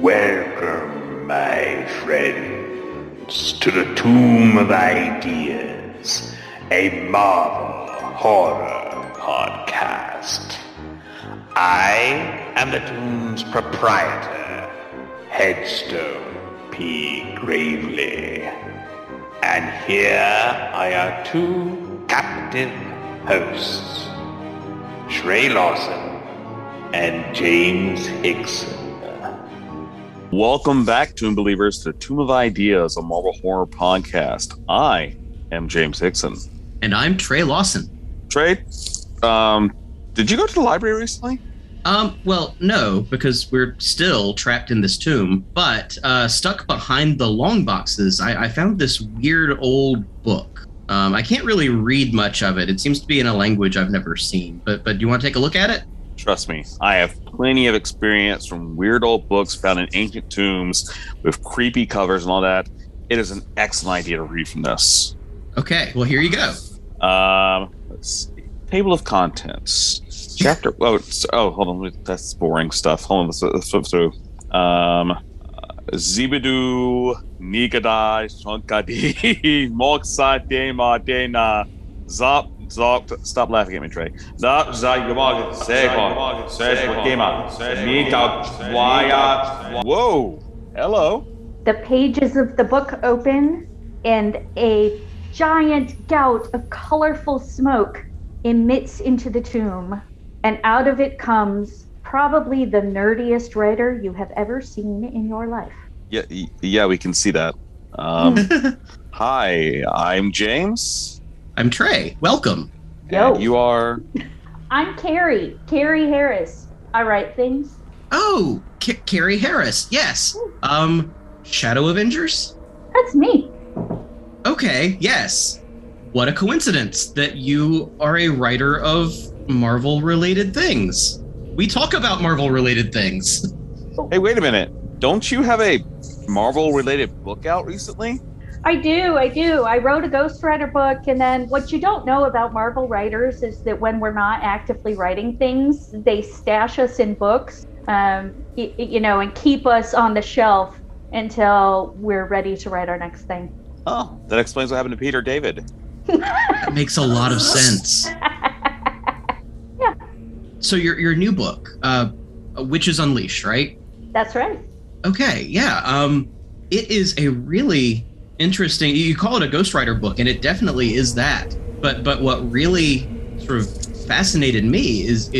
Welcome, my friends, to the Tomb of Ideas, a Marvel horror podcast. I am the tomb's proprietor, Headstone P. Gravely, and here I are two captive hosts, Shrey Lawson and James Hickson. Welcome back, Tomb Believers, to Tomb of Ideas, a Marvel horror podcast. I am James Hickson. And I'm Trey Lawson. Trey, did you go to the library recently? Well, no, because we're still trapped in this tomb, but stuck behind the long boxes, I found this weird old book. I can't really read much of it. It seems to be in a language I've never seen, but do you want to take a look at it? Trust me, I have plenty of experience from weird old books found in ancient tombs with creepy covers and all that. It is an excellent idea to read from this. Okay, well, here you go. Let's see. Table of contents. Chapter... Oh, hold on. That's boring stuff. Hold on. Let's flip through. Zibidu Nigadai Shankadi Moksa Dema Dena Zop. Stop laughing at me, Trey. Whoa. Hello. The pages of the book open, and a giant gout of colorful smoke emits into the tomb. And out of it comes probably the nerdiest writer you have ever seen in your life. Yeah, we can see that. Hi, I'm James. I'm Trey. Welcome. Yo. And you are? I'm Carrie. Carrie Harris. I write things. Oh, Carrie Harris. Yes. Shadow Avengers? That's me. Okay. Yes. What a coincidence that you are a writer of Marvel-related things. We talk about Marvel-related things. Hey, wait a minute. Don't you have a Marvel-related book out recently? I do. I wrote a Ghost Rider book, and then what you don't know about Marvel writers is that when we're not actively writing things, they stash us in books, and keep us on the shelf until we're ready to write our next thing. Oh, that explains what happened to Peter David. That makes a lot of sense. Yeah. So your new book, Witches Unleashed, right? That's right. Okay, yeah. It is a really... interesting. You call it a Ghost Rider book, and it definitely is that. But what really sort of fascinated me is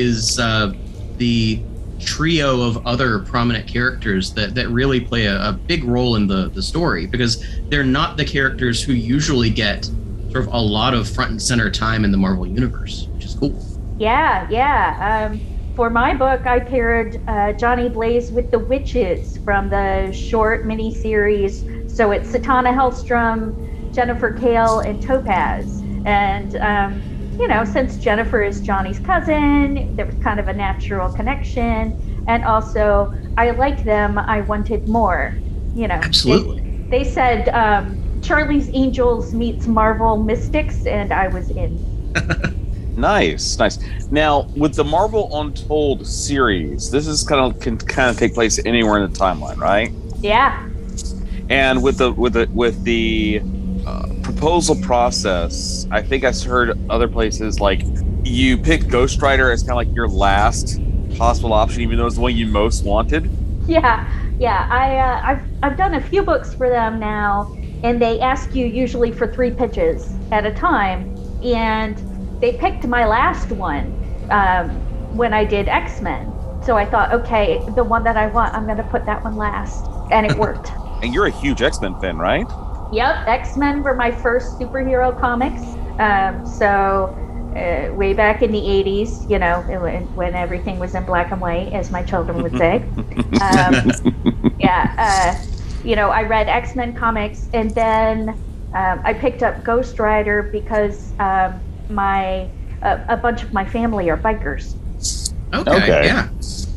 the trio of other prominent characters that really play a big role in the story, because they're not the characters who usually get sort of a lot of front and center time in the Marvel Universe, which is cool. Yeah. For my book, I paired Johnny Blaze with the Witches from the short miniseries. So it's Satana Hellstrom, Jennifer Kale, and Topaz. And, since Jennifer is Johnny's cousin, there was kind of a natural connection. And also, I like them. I wanted more, Absolutely. They said Charlie's Angels meets Marvel Mystics, and I was in. Nice. Now, with the Marvel Untold series, this is can take place anywhere in the timeline, right? Yeah. And with the proposal process, I think I heard other places like you pick Ghost Rider as kind of like your last possible option, even though it's the one you most wanted. Yeah. I've done a few books for them now, and they ask you usually for 3 pitches at a time, and they picked my last one when I did X-Men. So I thought, okay, the one that I want, I'm going to put that one last. And it worked. And you're a huge X-Men fan, right? Yep. X-Men were my first superhero comics. So way back in the 80s, when everything was in black and white, as my children would say. I read X-Men comics. And then I picked up Ghost Rider because... a bunch of my family are bikers. Okay.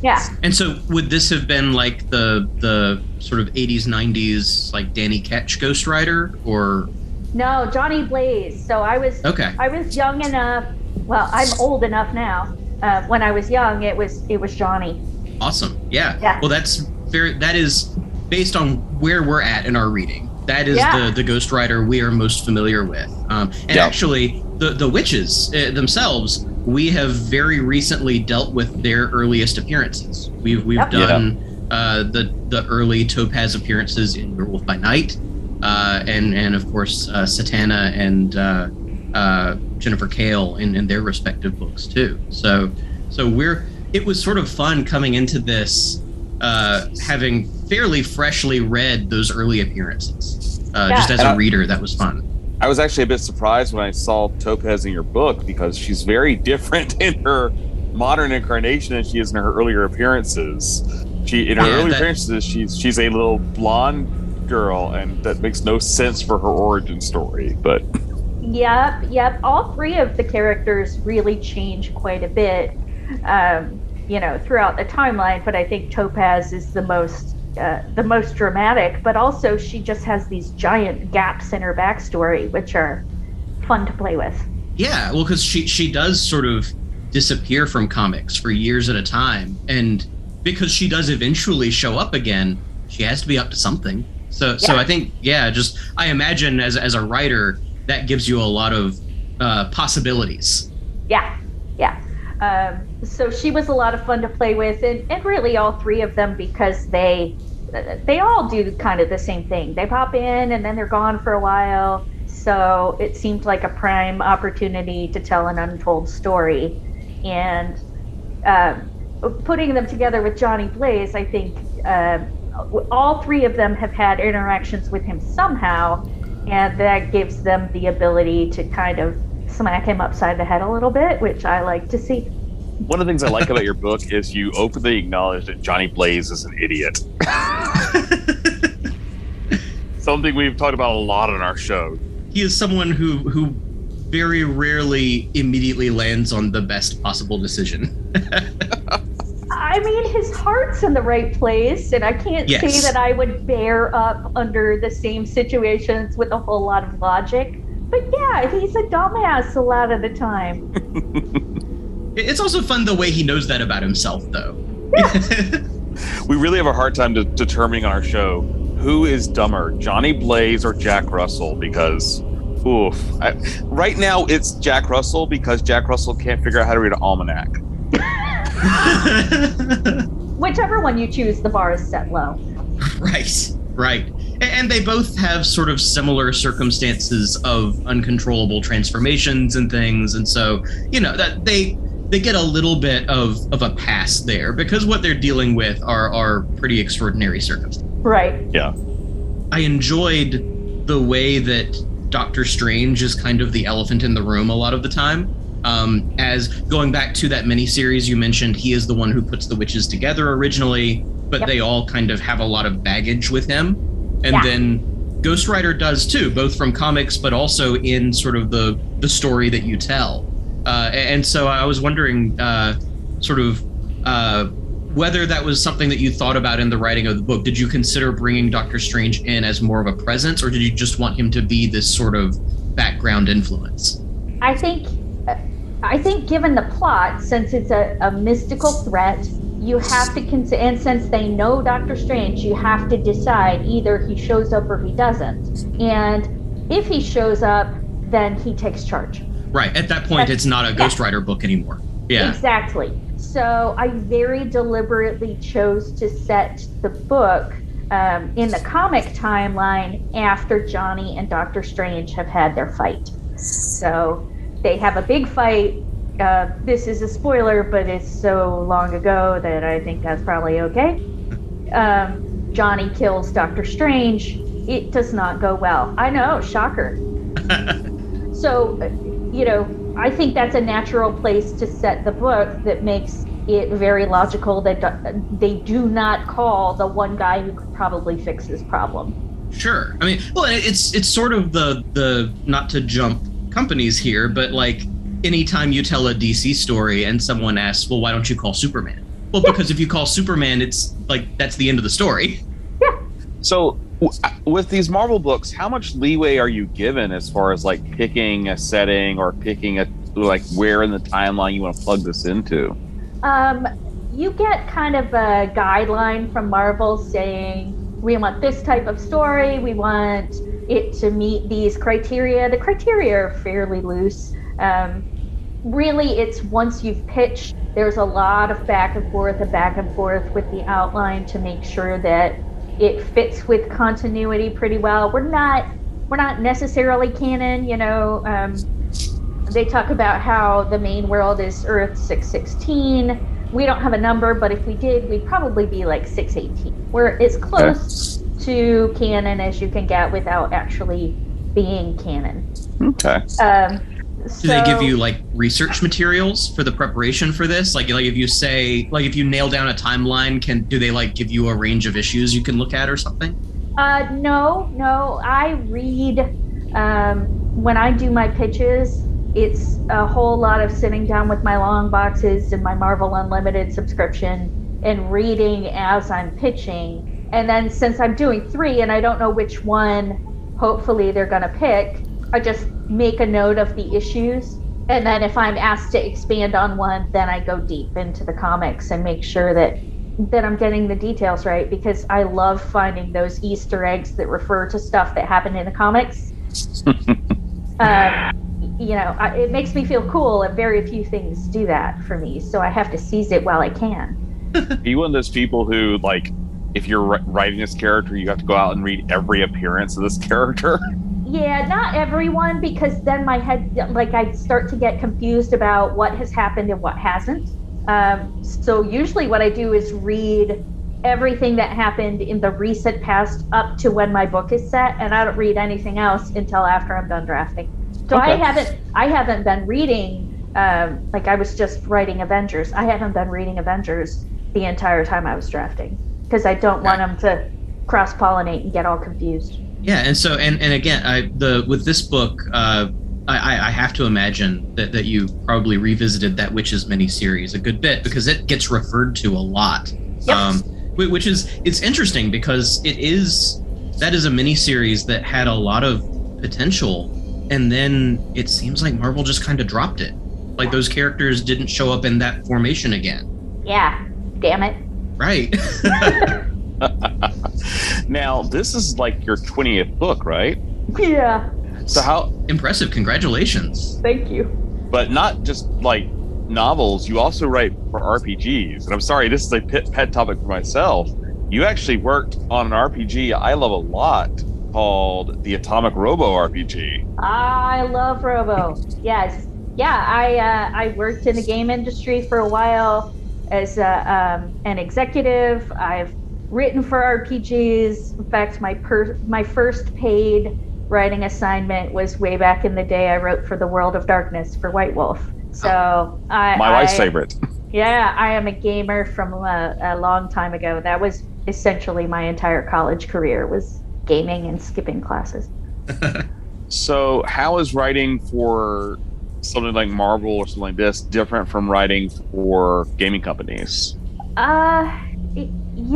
Yeah. And so, would this have been like the sort of 80s, 90s, like Danny Ketch Ghost Rider, or? No, Johnny Blaze. So I was. Okay. I was young enough. Well, I'm old enough now. When I was young, it was Johnny. Awesome. Yeah. Well, that's very, that is based on where we're at in our reading. That is the Ghost Rider we are most familiar with. Actually, the witches themselves, we have very recently dealt with their earliest appearances. We've done the early Topaz appearances in Werewolf by Night, and of course Satana and Jennifer Kale in their respective books too. So it was sort of fun coming into this having fairly freshly read those early appearances. Just as a reader, that was fun. I was actually a bit surprised when I saw Topaz in your book, because she's very different in her modern incarnation than she is in her earlier appearances. She's a little blonde girl, and that makes no sense for her origin story, but... Yep. All three of the characters really change quite a bit, throughout the timeline, but I think Topaz is the most dramatic, but also she just has these giant gaps in her backstory, which are fun to play with. Yeah, well, because she does sort of disappear from comics for years at a time, and because she does eventually show up again, she has to be up to something. So I think, I imagine as a writer, that gives you a lot of possibilities. Yeah. So she was a lot of fun to play with, and really all three of them, because they all do kind of the same thing. They pop in and then they're gone for a while. So it seemed like a prime opportunity to tell an untold story. And putting them together with Johnny Blaze, I think all three of them have had interactions with him somehow, and that gives them the ability to kind of smack him upside the head a little bit, which I like to see. One of the things I like about your book is you openly acknowledge that Johnny Blaze is an idiot. Something we've talked about a lot on our show. He is someone who very rarely immediately lands on the best possible decision. I mean, his heart's in the right place, and I can't say that I would bear up under the same situations with a whole lot of logic. But yeah, he's a dumbass a lot of the time. It's also fun the way he knows that about himself, though. Yeah. We really have a hard time determining on our show who is dumber, Johnny Blaze or Jack Russell, because, right now it's Jack Russell, because Jack Russell can't figure out how to read an almanac. Whichever one you choose, the bar is set low. Right. And they both have sort of similar circumstances of uncontrollable transformations and things. And so, that they get a little bit of a pass there, because what they're dealing with are pretty extraordinary circumstances. Right. Yeah. I enjoyed the way that Doctor Strange is kind of the elephant in the room a lot of the time. As going back to that miniseries you mentioned, he is the one who puts the witches together originally, but they all kind of have a lot of baggage with him. And then Ghost Rider does too, both from comics, but also in sort of the story that you tell. And so I was wondering whether that was something that you thought about in the writing of the book. Did you consider bringing Doctor Strange in as more of a presence, or did you just want him to be this sort of background influence? I think given the plot, since it's a mystical threat, you have to consider, and since they know Doctor Strange, you have to decide either he shows up or he doesn't. And if he shows up, then he takes charge. Right. At that point, it's not a Ghost Rider book anymore. Yeah. Exactly. So I very deliberately chose to set the book in the comic timeline after Johnny and Doctor Strange have had their fight. So they have a big fight. This is a spoiler, but it's so long ago that I think that's probably okay. Johnny kills Doctor Strange. It does not go well. I know, shocker. So, I think that's a natural place to set the book that makes it very logical that they do not call the one guy who could probably fix this problem. Sure. I mean, well, it's sort of the not to jump companies here, but like, anytime you tell a DC story and someone asks, well, why don't you call Superman? Well, because if you call Superman, it's like, that's the end of the story. Yeah. So with these Marvel books, how much leeway are you given as far as like picking a setting or picking a, like, where in the timeline you want to plug this into? you get kind of a guideline from Marvel saying, we want this type of story, we want it to meet these criteria. The criteria are fairly loose. Really, it's once you've pitched, there's a lot of back and forth with the outline to make sure that it fits with continuity pretty well. We're not necessarily canon, you know. They talk about how the main world is Earth 616. We don't have a number, but if we did, we'd probably be like 618. We're as close to canon as you can get without actually being canon. Okay. Do they give you like research materials for the preparation for this? Like if you say, like if you nail down a timeline, do they like give you a range of issues you can look at or something? No. I read when I do my pitches. It's a whole lot of sitting down with my long boxes and my Marvel Unlimited subscription and reading as I'm pitching. And then since I'm doing three and I don't know which one, hopefully they're going to pick, I just make a note of the issues. And then if I'm asked to expand on one, then I go deep into the comics and make sure that I'm getting the details right, because I love finding those Easter eggs that refer to stuff that happened in the comics. You know, it makes me feel cool, and very few things do that for me, so I have to seize it while I can. Are you one of those people who, like, if you're writing this character, you have to go out and read every appearance of this character? Yeah, not everyone, because then my head, like, I start to get confused about what has happened and what hasn't. So usually what I do is read everything that happened in the recent past up to when my book is set, and I don't read anything else until after I'm done drafting. So okay. I haven't been reading, like I was just writing Avengers. I haven't been reading Avengers the entire time I was drafting, because I don't want them to cross-pollinate and get all confused. Yeah, and so, and again, with this book, I have to imagine that you probably revisited that Witches miniseries a good bit, because it gets referred to a lot. Yep. Which is, it's interesting, because that is a miniseries that had a lot of potential. And then it seems like Marvel just kind of dropped it. Like those characters didn't show up in that formation again. Yeah, damn it. Right. Now, this is like your 20th book, right? Yeah. So how... Impressive, congratulations. Thank you. But not just like novels, you also write for RPGs. And I'm sorry, this is a pet topic for myself. You actually worked on an RPG I love a lot, called the Atomic Robo RPG. I love Robo. Yes. Yeah, I worked in the game industry for a while as an executive. I've written for RPGs. In fact, my first paid writing assignment was way back in the day. I wrote for the World of Darkness for White Wolf. So my wife's favorite. Yeah, I am a gamer from a long time ago. That was essentially my entire college career, was gaming and skipping classes. So how is writing for something like Marvel or something like this different from writing for gaming companies? You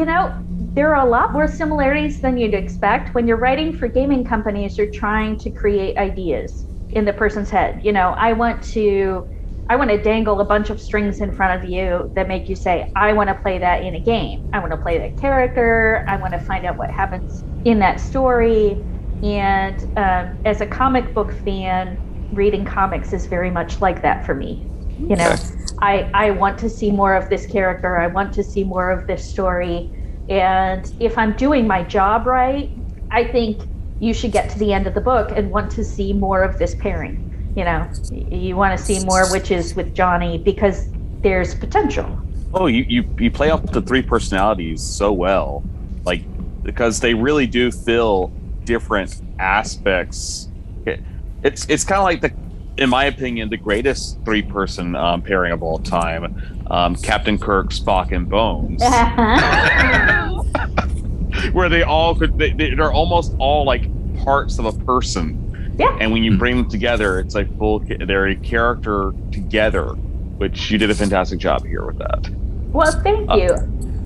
know, there are a lot more similarities than you'd expect. When you're writing for gaming companies, you're trying to create ideas in the person's head. You know, I want to dangle a bunch of strings in front of you that make you say, I want to play that in a game. I want to play that character. I want to find out what happens in that story. And as a comic book fan, reading comics is very much like that for me. You know, I want to see more of this character. I want to see more of this story. And if I'm doing my job right, I think you should get to the end of the book and want to see more of this pairing. You know, you want to see more witches with Johnny because there's potential. Oh, you play off the three personalities so well, like, because they really do feel different aspects. It's kind of like in my opinion, the greatest three-person pairing of all time, Captain Kirk, Spock, and Bones, where they're almost all like parts of a person. Yeah. And when you bring them together, it's like they're a character together, which you did a fantastic job here with that. Well, thank you.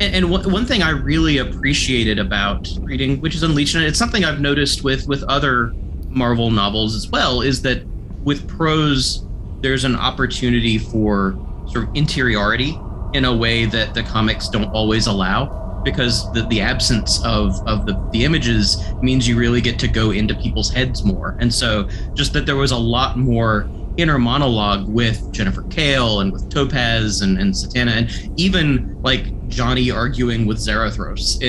And one thing I really appreciated about reading Witches Unleashed, and it's something I've noticed with other Marvel novels as well, is that with prose, there's an opportunity for sort of interiority in a way that the comics don't always allow, because the absence of the images means you really get to go into people's heads more. And so just that there was a lot more inner monologue with Jennifer Kale and with Topaz and Satana, and even like Johnny arguing with Zarathros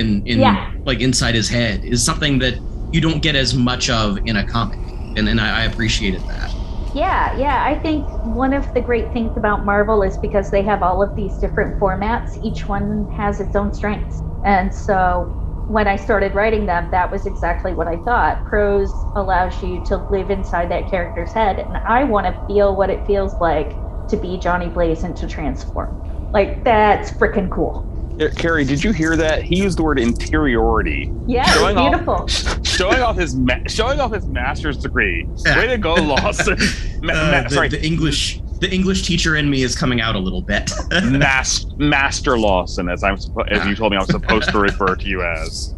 like inside his head is something that you don't get as much of in a comic. And I appreciated that. Yeah. I think one of the great things about Marvel is because they have all of these different formats, each one has its own strengths. And so when I started writing them, that was exactly what I thought. Prose allows you to live inside that character's head. And I want to feel what it feels like to be Johnny Blaze and to transform. Like, that's freaking cool. Carrie, did you hear that? He used the word interiority. Yeah, beautiful. Showing off his master's degree. Yeah. Way to go, Lawson. The English teacher in me is coming out a little bit. Master Lawson, as you told me, I'm supposed to refer to you as.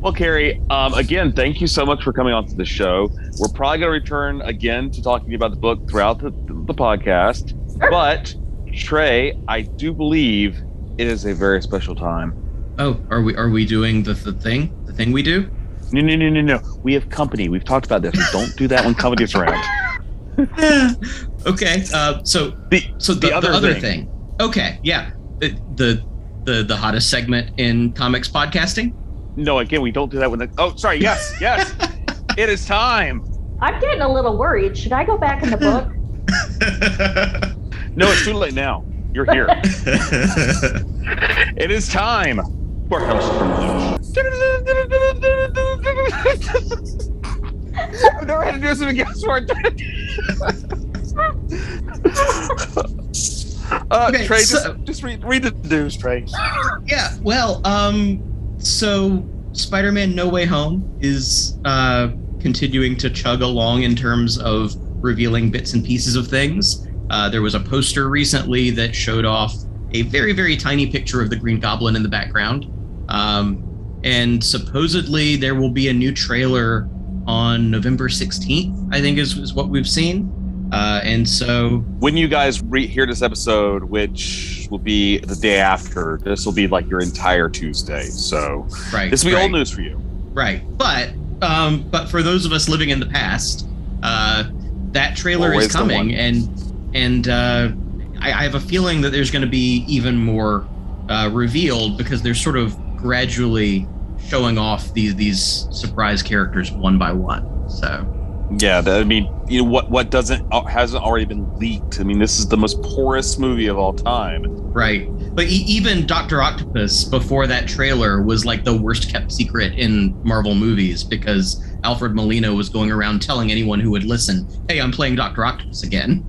Well, Carrie, again, thank you so much for coming on to the show. We're probably going to return again to talking to you about the book throughout the podcast, but. Trey, I do believe it is a very special time. Oh, are we doing the thing we do? No. We have company. We've talked about this. We don't do that when company's around. Okay. So the other thing. Okay. Yeah. The hottest segment in comics podcasting. No, again, we don't do that when the. Oh, sorry. Yes. It is time. I'm getting a little worried. Should I go back in the book? No, it's too late now. You're here. It is time for House from Loose. I've never had to do something else for it. Okay, Trey, just read the news, Trey. Yeah, well, so Spider-Man No Way Home is continuing to chug along in terms of revealing bits and pieces of things. There was a poster recently that showed off a very, very tiny picture of the Green Goblin in the background. And supposedly there will be a new trailer on November 16th, I think is what we've seen. And so when you guys hear this episode, which will be the day after, this will be like your entire Tuesday. So this will be old news for you. Right. But for those of us living in the past, that trailer is coming. And I have a feeling that there's going to be even more revealed, because they're sort of gradually showing off these surprise characters one by one. So yeah, what hasn't already been leaked? I mean, this is the most porous movie of all time, right? But even Dr. Octopus before that trailer was like the worst kept secret in Marvel movies, because Alfred Molina was going around telling anyone who would listen, "Hey, I'm playing Dr. Octopus again."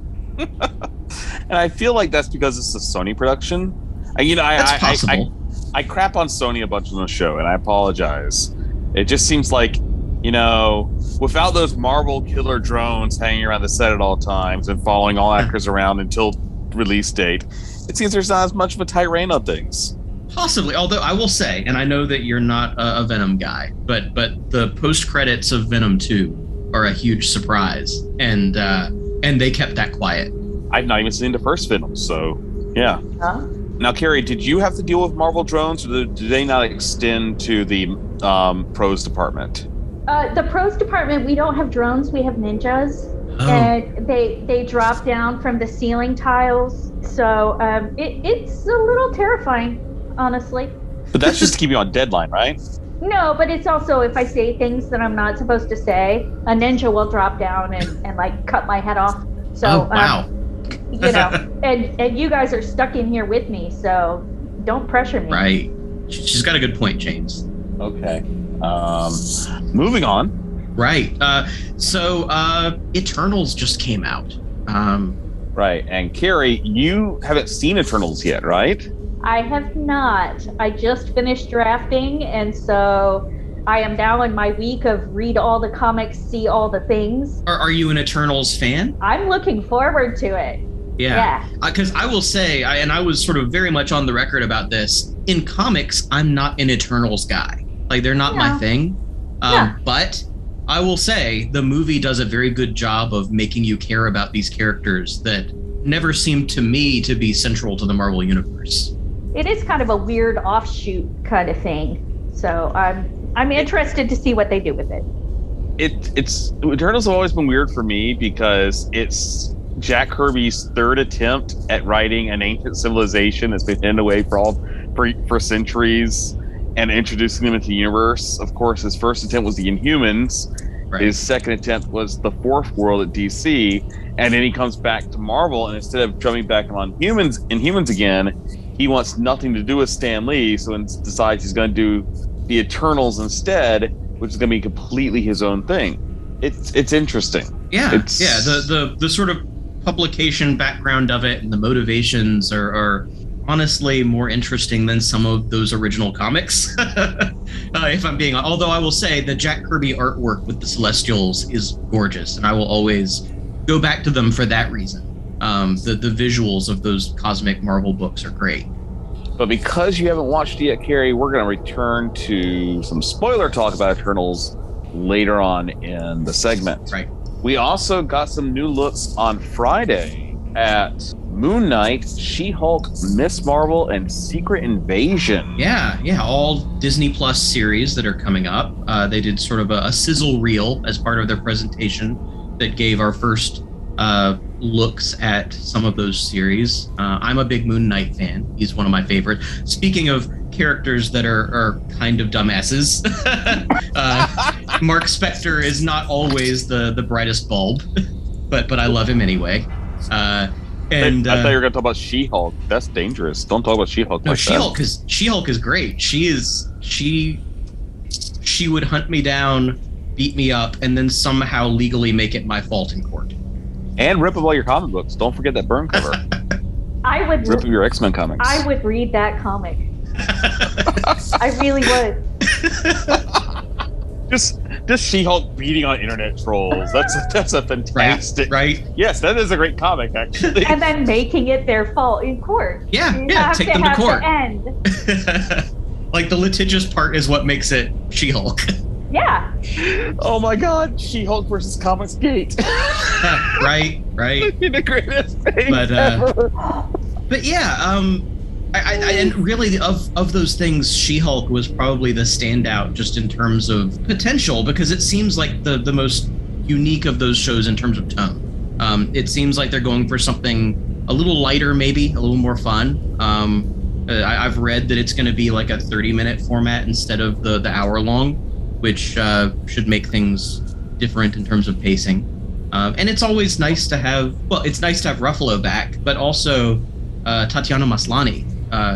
And I feel like that's because it's a Sony production. And, I crap on Sony a bunch on the show, and I apologize. It just seems like, without those Marvel killer drones hanging around the set at all times and following all actors around until release date, it seems there's not as much of a tight rein on things. Possibly, although I will say, and I know that you're not a Venom guy, but the post-credits of Venom 2 are a huge surprise. And they kept that quiet. I've not even seen the first Venom, so yeah. Huh? Now, Carrie, did you have to deal with Marvel drones, or did they not extend to the pros department? The pros department, we don't have drones, we have ninjas. Oh. And they drop down from the ceiling tiles, so it's a little terrifying, honestly. But that's just to keep you on deadline, right? No, but it's also, if I say things that I'm not supposed to say, a ninja will drop down and like cut my head off. So, wow. And you guys are stuck in here with me, so don't pressure me. Right. She's got a good point, James. Okay. Moving on. Right. So Eternals just came out. Right. And Carrie, you haven't seen Eternals yet, right? I have not. I just finished drafting, and so I am now in my week of read all the comics, see all the things. Are you an Eternals fan? I'm looking forward to it. Yeah. Because I will say, and I was sort of very much on the record about this, in comics, I'm not an Eternals guy. Like, they're not my thing. But I will say the movie does a very good job of making you care about these characters that never seemed to me to be central to the Marvel Universe. It is kind of a weird offshoot kind of thing. So I'm interested to see what they do with it. It's Eternals have always been weird for me because it's Jack Kirby's third attempt at writing an ancient civilization that's been hidden away for centuries and introducing them into the universe. Of course, his first attempt was the Inhumans. Right. His second attempt was the Fourth World at DC. And then he comes back to Marvel, and instead of jumping back on Inhumans again, he wants nothing to do with Stan Lee, so he decides he's going to do the Eternals instead, which is going to be completely his own thing. It's interesting. Yeah, the sort of publication background of it and the motivations are honestly more interesting than some of those original comics. If I'm being honest. Although I will say the Jack Kirby artwork with the Celestials is gorgeous, and I will always go back to them for that reason. The visuals of those cosmic Marvel books are great. But because you haven't watched it yet, Carrie, we're going to return to some spoiler talk about Eternals later on in the segment. Right. We also got some new looks on Friday at Moon Knight, She-Hulk, Ms. Marvel, and Secret Invasion. Yeah, all Disney Plus series that are coming up. They did sort of a sizzle reel as part of their presentation that gave our first looks at some of those series. I'm a big Moon Knight fan. He's one of my favorites. Speaking of characters that are kind of dumbasses, Mark Spector is not always the brightest bulb, but I love him anyway. I thought you were going to talk about She-Hulk. That's dangerous. Don't talk about She-Hulk. No, She-Hulk is great. She would hunt me down, beat me up, and then somehow legally make it my fault in court. And rip up all your comic books. Don't forget that burn cover. I would rip up your X-Men comics. I would read that comic. I really would. Just She-Hulk beating on internet trolls. That's a fantastic. Right. Yes, that is a great comic, actually. And then making it their fault in court. Yeah. Take them to court. Like the litigious part is what makes it She-Hulk. Yeah. Oh my God, She-Hulk versus Comics Gate. Right. That'd be the greatest thing ever. But yeah, and really of those things, She-Hulk was probably the standout just in terms of potential, because it seems like the most unique of those shows in terms of tone. It seems like they're going for something a little lighter, maybe a little more fun. I've read that it's going to be like a 30-minute format instead of the hour long, which should make things different in terms of pacing. And it's always nice to have, Ruffalo back, but also Tatiana Maslany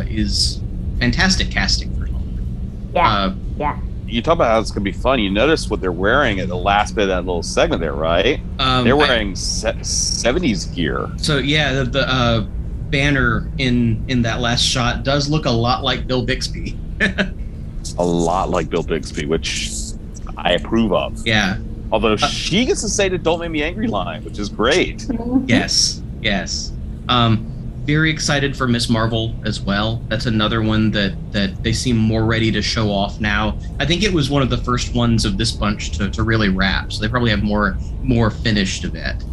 is fantastic casting for him. Yeah. You talk about how it's going to be fun. You notice what they're wearing at the last bit of that little segment there, right? They're wearing 70s gear. So yeah, the banner in that last shot does look a lot like Bill Bixby. Which I approve of. Yeah. Although she gets to say the "Don't Make Me Angry" line, which is great. Yes. Very excited for Ms. Marvel as well. That's another one that they seem more ready to show off now. I think it was one of the first ones of this bunch to really wrap, so they probably have more finished of it.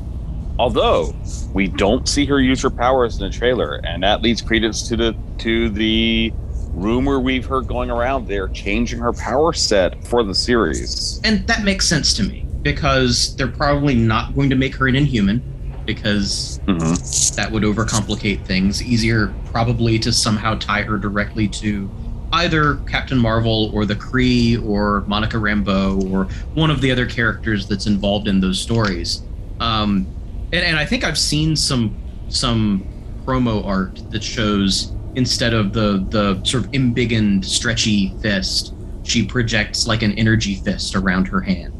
Although we don't see her use her powers in the trailer, and that leads credence to the rumor we've heard going around, they're changing her power set for the series. And that makes sense to me, because they're probably not going to make her an Inhuman, because that would overcomplicate things. Easier probably to somehow tie her directly to either Captain Marvel or the Kree or Monica Rambeau or one of the other characters that's involved in those stories. And I think I've seen some promo art that shows, instead of the sort of embiggened, stretchy fist, she projects like an energy fist around her hand.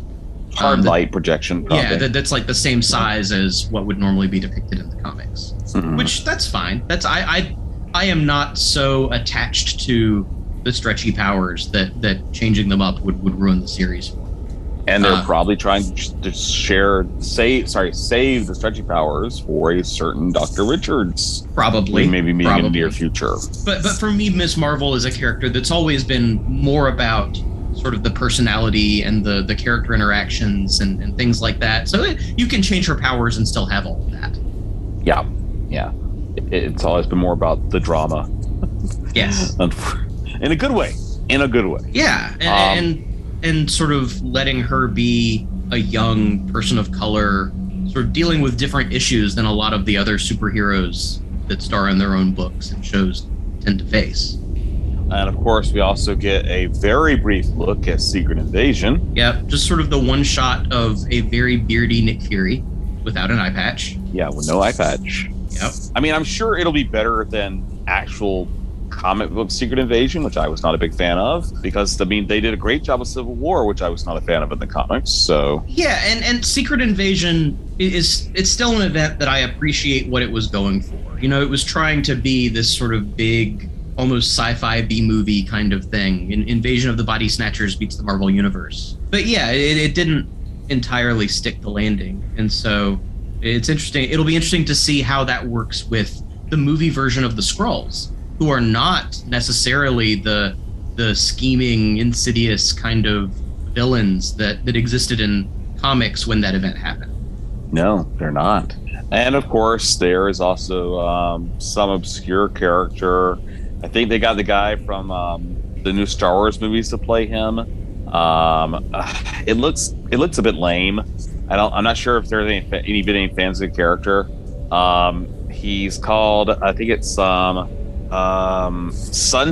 Hard light projection, probably. Yeah, that's like the same size as what would normally be depicted in the comics. Mm-hmm. Which, that's fine. I am not so attached to the stretchy powers that changing them up would ruin the series for. And they're probably trying to save the stretchy powers for a certain Dr. Richards. Probably. Maybe meeting in the near future. But for me, Ms. Marvel is a character that's always been more about sort of the personality and the character interactions and things like that. So you can change her powers and still have all of that. Yeah. yeah, it's always been more about the drama. Yes. In a good way. In a good way. Yeah. And sort of letting her be a young person of color, sort of dealing with different issues than a lot of the other superheroes that star in their own books and shows tend to face. And of course, we also get a very brief look at Secret Invasion. Yeah, just sort of the one shot of a very beardy Nick Fury without an eye patch. Yeah, with no eye patch. Yep. I mean, I'm sure it'll be better than actual comic book Secret Invasion, which I was not a big fan of, because, I mean, they did a great job of Civil War, which I was not a fan of in the comics, so... Yeah, and Secret Invasion it's still an event that I appreciate what it was going for. You know, it was trying to be this sort of big... almost sci-fi B-movie kind of thing. Invasion of the Body Snatchers beats the Marvel Universe. But yeah, it didn't entirely stick the landing. And so it's interesting. It'll be interesting to see how that works with the movie version of the Skrulls, who are not necessarily the scheming, insidious kind of villains that existed in comics when that event happened. No, they're not. And of course, there is also some obscure character. I think they got the guy from the new Star Wars movies to play him. It looks a bit lame. I'm not sure if there's any fans of the character. He's called, I think it's Sun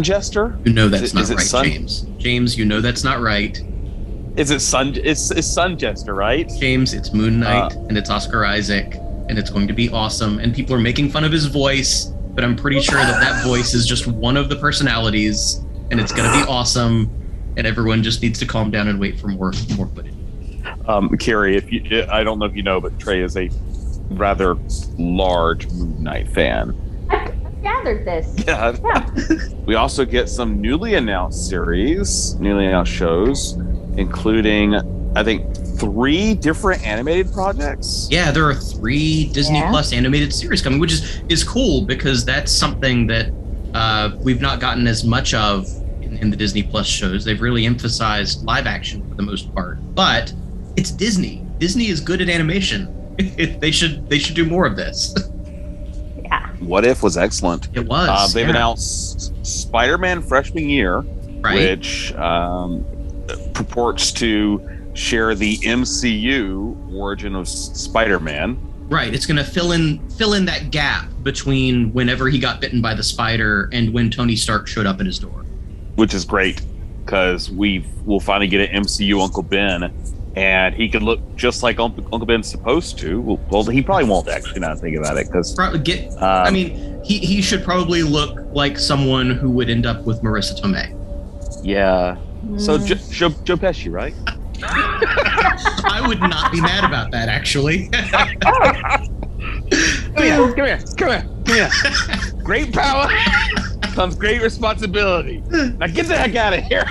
Jester. You know that's not right, James. James, you know that's not right. Is it Sun? It's Sun Jester, right? James, it's Moon Knight, and it's Oscar Isaac, and it's going to be awesome. And people are making fun of his voice. But I'm pretty sure that voice is just one of the personalities, and it's going to be awesome, and everyone just needs to calm down and wait for more footage. Carrie, I don't know if you know, but Trey is a rather large Moon Knight fan. I've gathered this. Yeah. We also get some newly announced shows, including, I think, 3 different animated projects. Yeah, there are 3 Disney Plus animated series coming, which is cool because that's something that we've not gotten as much of in the Disney Plus shows. They've really emphasized live action for the most part, but it's Disney. Disney is good at animation. They should do more of this. Yeah. What If was excellent. It was. They've announced Spider-Man Freshman Year, which purports to share the MCU origin of Spider-Man. Right, it's going to fill in that gap between whenever he got bitten by the spider and when Tony Stark showed up at his door. Which is great, because we'll finally get an MCU Uncle Ben, and he could look just like Uncle Ben's supposed to. Well, he probably won't, actually, now that I think about it, because... I mean, he should probably look like someone who would end up with Marissa Tomei. Yeah. So, Joe Pesci, right? I would not be mad about that, actually. Come here. Great power comes great responsibility. Now get the heck out of here.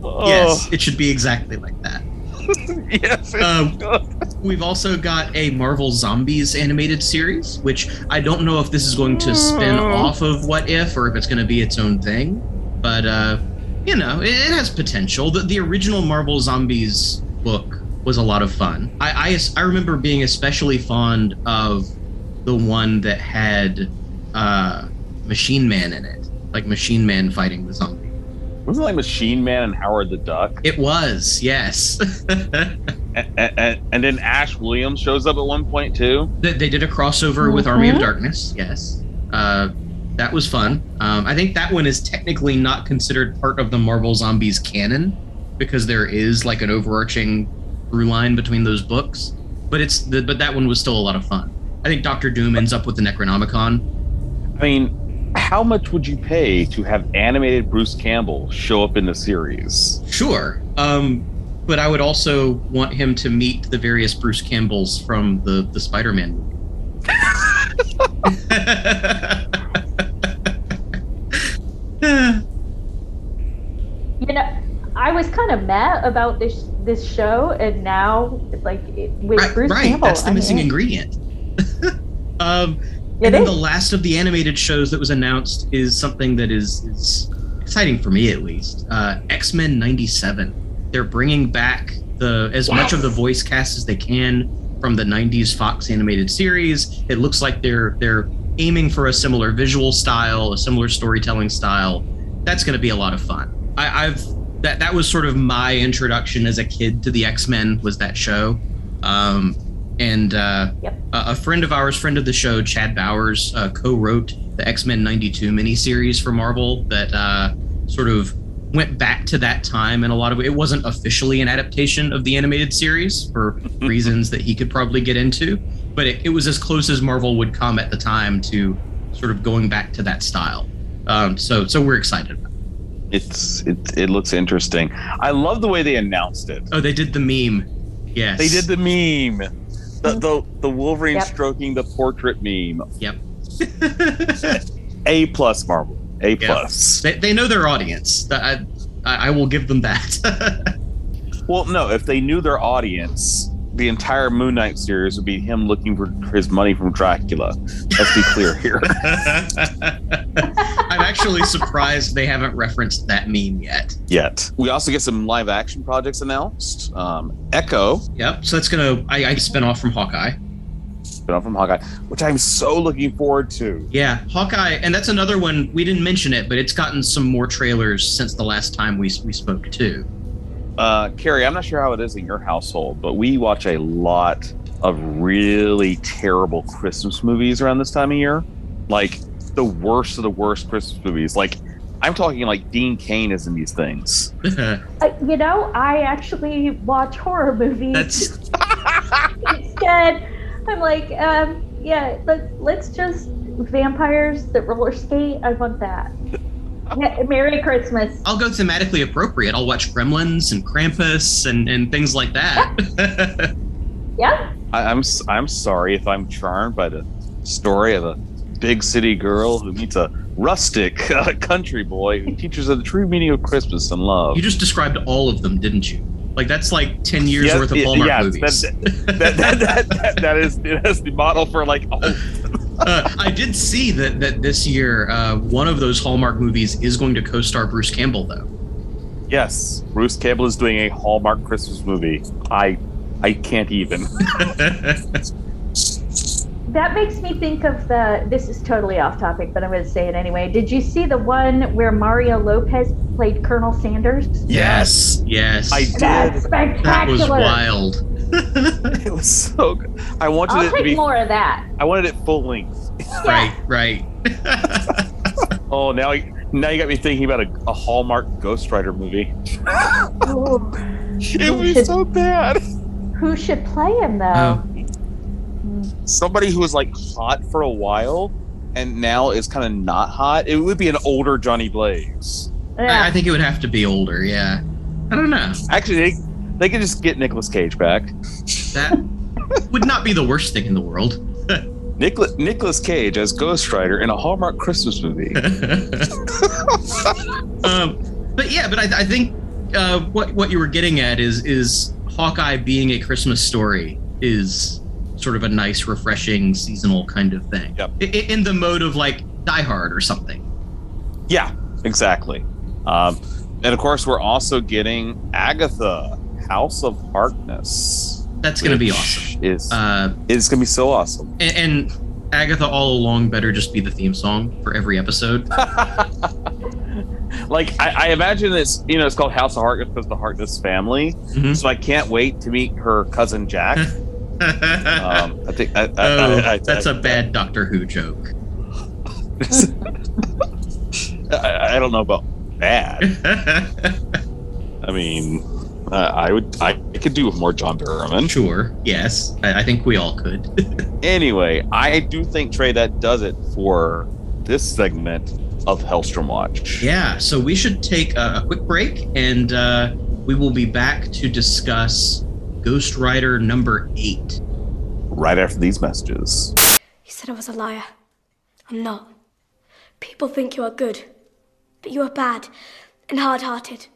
Yes, it should be exactly like that. Yes. We've also got a Marvel Zombies animated series, which I don't know if this is going to spin off of What If or if it's going to be its own thing, but... you know, it has potential. The original Marvel Zombies book was a lot of fun. I remember being especially fond of the one that had Machine Man in it. Like Machine Man fighting the zombie. Wasn't it like Machine Man and Howard the Duck? It was, yes. and then Ash Williams shows up at one point, too? They did a crossover with Army of Darkness, yes. That was fun. I think that one is technically not considered part of the Marvel Zombies canon because there is like an overarching through line between those books, but but that one was still a lot of fun. I think Doctor Doom ends up with the Necronomicon. I mean, how much would you pay to have animated Bruce Campbell show up in the series? Sure. But I would also want him to meet the various Bruce Campbells from the Spider-Man movie. You know, I was kind of mad about this show, and now it's like with Bruce Campbell. That's the missing ingredient. And then the last of the animated shows that was announced is something that is exciting for me, at least. X-Men '97. They're bringing back as much of the voice cast as they can from the 90s Fox animated series. It looks like they're aiming for a similar visual style, a similar storytelling style. That's going to be a lot of fun. That was sort of my introduction as a kid to the X-Men, was that show. Yep. A friend of ours, friend of the show, Chad Bowers, co-wrote the X-Men 92 miniseries for Marvel that sort of went back to that time in a lot of ways. It wasn't officially an adaptation of the animated series for reasons that he could probably get into, but it was as close as Marvel would come at the time to sort of going back to that style. So we're excited about it. It looks interesting. I love the way they announced it. Oh, they did the meme. Yes. They did the meme. The Wolverine stroking the portrait meme. Yep. A plus, Marvel. A plus. Yep. They know their audience. I will give them that. Well, no, if they knew their audience, the entire Moon Knight series would be him looking for his money from Dracula. Let's be clear here. I'm actually surprised they haven't referenced that meme yet. We also get some live action projects announced. Echo. Yep. So that's going to, I spin off from Hawkeye. Which I'm so looking forward to. Yeah. Hawkeye. And that's another one. We didn't mention it, but it's gotten some more trailers since the last time we spoke too. Carrie, I'm not sure how it is in your household, but we watch a lot of really terrible Christmas movies around this time of year. Like the worst of the worst Christmas movies. Like I'm talking like Dean Cain is in these things. I actually watch horror movies. Instead, I'm like, let's just vampires that roller skate. I want that. Merry Christmas. I'll go thematically appropriate. I'll watch Gremlins and Krampus and things like that. Yeah. I'm sorry if I'm charmed by the story of a big city girl who meets a rustic country boy who teaches her the true meaning of Christmas and love. You just described all of them, didn't you? Like that's like 10 years worth of Hallmark movies. That is the model for like. I did see that this year, one of those Hallmark movies is going to co-star Bruce Campbell, though. Yes, Bruce Campbell is doing a Hallmark Christmas movie. I can't even. That makes me think of this is totally off topic, but I'm going to say it anyway. Did you see the one where Mario Lopez played Colonel Sanders? Yes. I did. That's spectacular. That was wild. It was so good. I wanted I'll it take to be more of that. I wanted it full length. Right. Oh, now you got me thinking about a Hallmark Ghost Rider movie. It would be so bad. Who should play him though? Somebody who was like hot for a while and now is kind of not hot. It would be an older Johnny Blaze. Yeah. I think it would have to be older. Yeah, I don't know. Actually. They could just get Nicolas Cage back. That would not be the worst thing in the world. Nicolas Cage as Ghost Rider in a Hallmark Christmas movie. I think what you were getting at is Hawkeye being a Christmas story is sort of a nice, refreshing, seasonal kind of thing. Yep. In the mode of like Die Hard or something. Yeah, exactly. And of course, we're also getting Agatha. House of Harkness. That's going to be awesome. It's going to be so awesome. And Agatha all along better just be the theme song for every episode. Like I imagine it's it's called House of Harkness because of the Harkness family. Mm-hmm. So I can't wait to meet her cousin Jack. I think that's a bad Doctor Who joke. I don't know about bad. I mean. I could do with more John Barrowman. Sure. Yes. I think we all could. Anyway, I do think, Trey, that does it for this segment of Hellstrom Watch. Yeah. So we should take a quick break and we will be back to discuss Ghost Rider number 8. Right after these messages. You said I was a liar. I'm not. People think you are good, but you are bad and hard-hearted.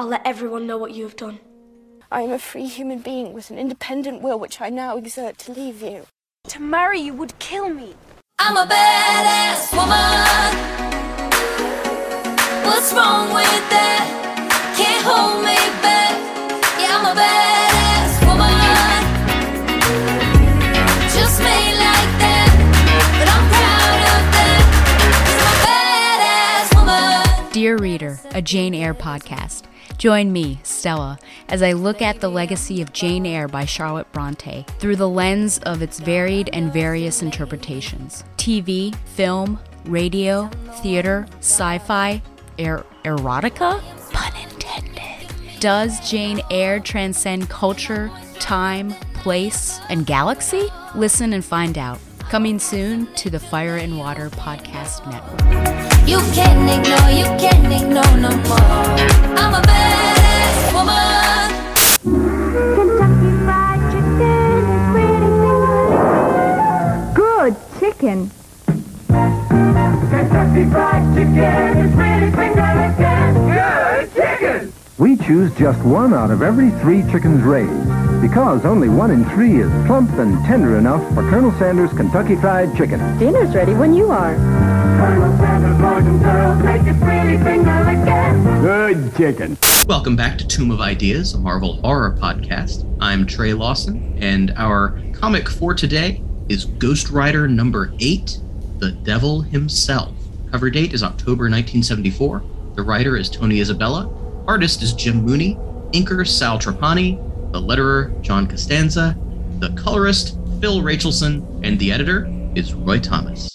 I'll let everyone know what you have done. I am a free human being with an independent will which I now exert to leave you. To marry you would kill me. I'm a badass woman. What's wrong with that? Can't hold me back. Yeah, I'm a badass woman. Dear Reader, a Jane Eyre podcast. Join me, Stella, as I look at the legacy of Jane Eyre by Charlotte Bronte through the lens of its varied and various interpretations. TV, film, radio, theater, sci-fi, erotica? Pun intended. Does Jane Eyre transcend culture, time, place, and galaxy? Listen and find out. Coming soon to the Fire and Water Podcast Network. You can't ignore no more. I'm a badass woman. Kentucky Fried Chicken is pretty good. Good chicken. Kentucky Fried Chicken is pretty good. Good chicken. We choose just one out of every three chickens raised, because only one in three is plump and tender enough for Colonel Sanders' Kentucky Fried Chicken. Dinner's ready when you are. Colonel Sanders, boys and girls, make it pretty finger again. Good chicken. Welcome back to Tomb of Ideas, a Marvel horror podcast. I'm Trey Lawson, and our comic for today is Ghost Rider number 8, The Devil Himself. Cover date is October 1974. The writer is Tony Isabella. Artist is Jim Mooney. Inker, Sal Trapani. The letterer, John Costanza, the colorist, Phil Rachelson, and the editor is Roy Thomas.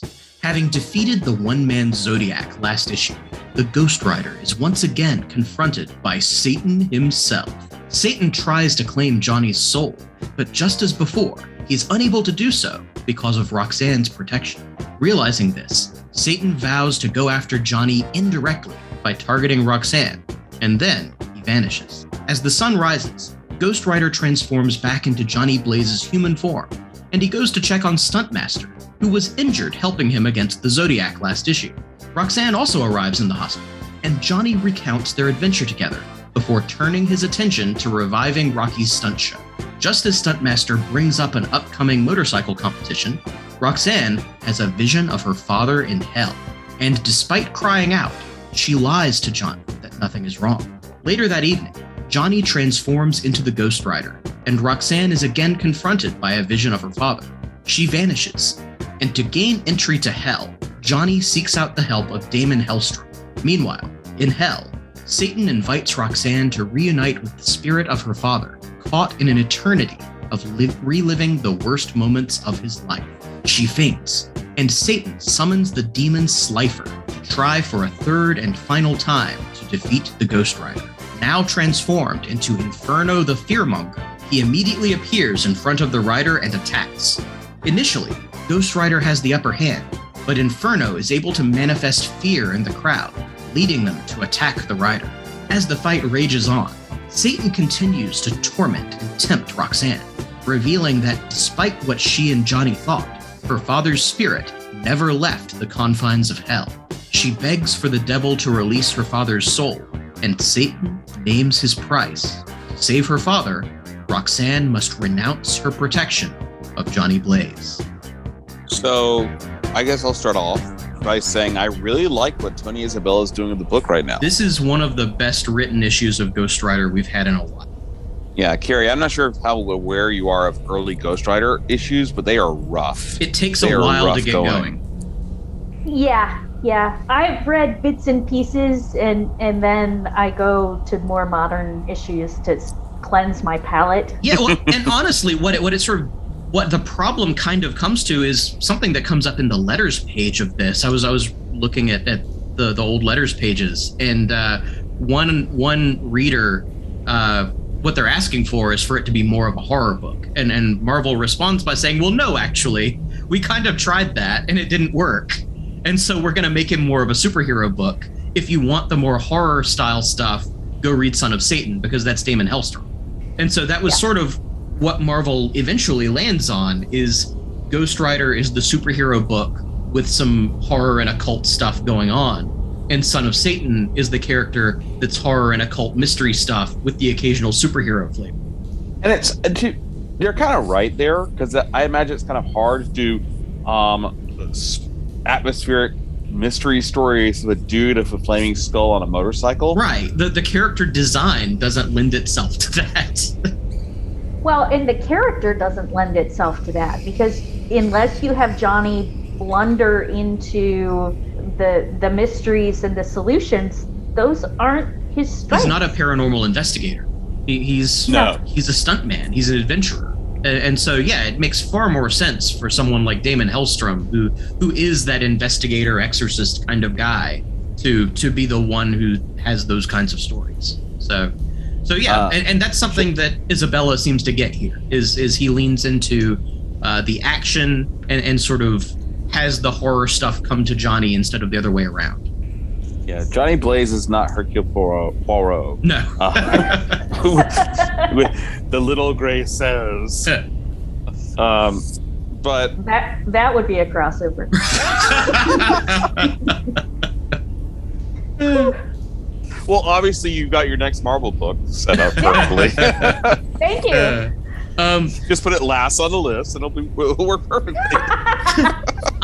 Having defeated the one-man Zodiac last issue, the Ghost Rider is once again confronted by Satan himself. Satan tries to claim Johnny's soul, but just as before, he's unable to do so because of Roxanne's protection. Realizing this, Satan vows to go after Johnny indirectly by targeting Roxanne, and then he vanishes. As the sun rises, Ghost Rider transforms back into Johnny Blaze's human form, and he goes to check on Stuntmaster, who was injured helping him against the Zodiac last issue. Roxanne also arrives in the hospital, and Johnny recounts their adventure together before turning his attention to reviving Rocky's stunt show. Just as Stuntmaster brings up an upcoming motorcycle competition, Roxanne has a vision of her father in hell, and despite crying out, she lies to Johnny that nothing is wrong. Later that evening, Johnny transforms into the Ghost Rider, and Roxanne is again confronted by a vision of her father. She vanishes, and to gain entry to Hell, Johnny seeks out the help of Damon Hellstrom. Meanwhile, in Hell, Satan invites Roxanne to reunite with the spirit of her father, caught in an eternity of reliving the worst moments of his life. She faints, and Satan summons the demon Slifer to try for a third and final time to defeat the Ghost Rider. Now transformed into Inferno the Fearmonger, he immediately appears in front of the Rider and attacks. Initially, Ghost Rider has the upper hand, but Inferno is able to manifest fear in the crowd, leading them to attack the Rider. As the fight rages on, Satan continues to torment and tempt Roxanne, revealing that despite what she and Johnny thought, her father's spirit never left the confines of Hell. She begs for the devil to release her father's soul, and Satan names his price. To save her father, Roxanne must renounce her protection of Johnny Blaze. So, I guess I'll start off by saying I really like what Tony Isabella is doing in the book right now. This is one of the best written issues of Ghost Rider we've had in a while. Yeah, Carrie, I'm not sure how aware you are of early Ghost Rider issues, but they are rough. It takes a while to get going. Yeah, I've read bits and pieces, and then I go to more modern issues to cleanse my palate. Yeah, well, and honestly, what the problem kind of comes to is something that comes up in the letters page of this. I was looking at the old letters pages, and one reader, what they're asking for is for it to be more of a horror book, and Marvel responds by saying, "Well, no, actually, we kind of tried that, and it didn't work." And so we're going to make it more of a superhero book. If you want the more horror style stuff, go read Son of Satan, because that's Damon Hellstrom. And so that was sort of what Marvel eventually lands on, is Ghost Rider is the superhero book with some horror and occult stuff going on. And Son of Satan is the character that's horror and occult mystery stuff with the occasional superhero flavor. And you're kind of right there, because I imagine it's kind of hard to atmospheric mystery stories with a dude with a flaming skull on a motorcycle. Right. The character design doesn't lend itself to that. Well, and the character doesn't lend itself to that, because unless you have Johnny blunder into the mysteries and the solutions, those aren't his strengths. He's not a paranormal investigator. He's a stuntman. He's an adventurer. And so, yeah, it makes far more sense for someone like Damon Hellstrom, who is that investigator, exorcist kind of guy, to be the one who has those kinds of stories. So yeah, and that's something that Isabella seems to get here. Is he leans into the action and sort of has the horror stuff come to Johnny instead of the other way around. Yeah, Johnny Blaze is not Hercule Poirot. No. The little gray says. But that would be a crossover. Well, obviously you've got your next Marvel book set up perfectly. Thank you. Just put it last on the list, and it'll work perfectly.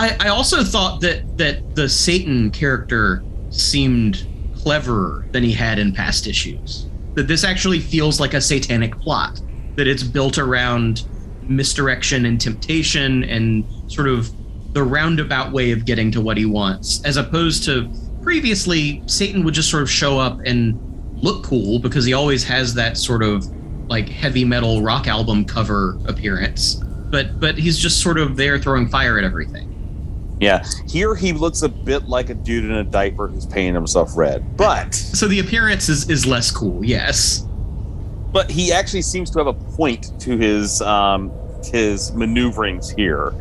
I also thought that the Satan character seemed cleverer than he had in past issues. That this actually feels like a satanic plot, that it's built around misdirection and temptation and sort of the roundabout way of getting to what he wants, as opposed to previously Satan would just sort of show up and look cool because he always has that sort of like heavy metal rock album cover appearance, but he's just sort of there throwing fire at everything. Yeah, here he looks a bit like a dude in a diaper who's painting himself red. But so the appearance is less cool, yes. But he actually seems to have a point to his maneuverings here.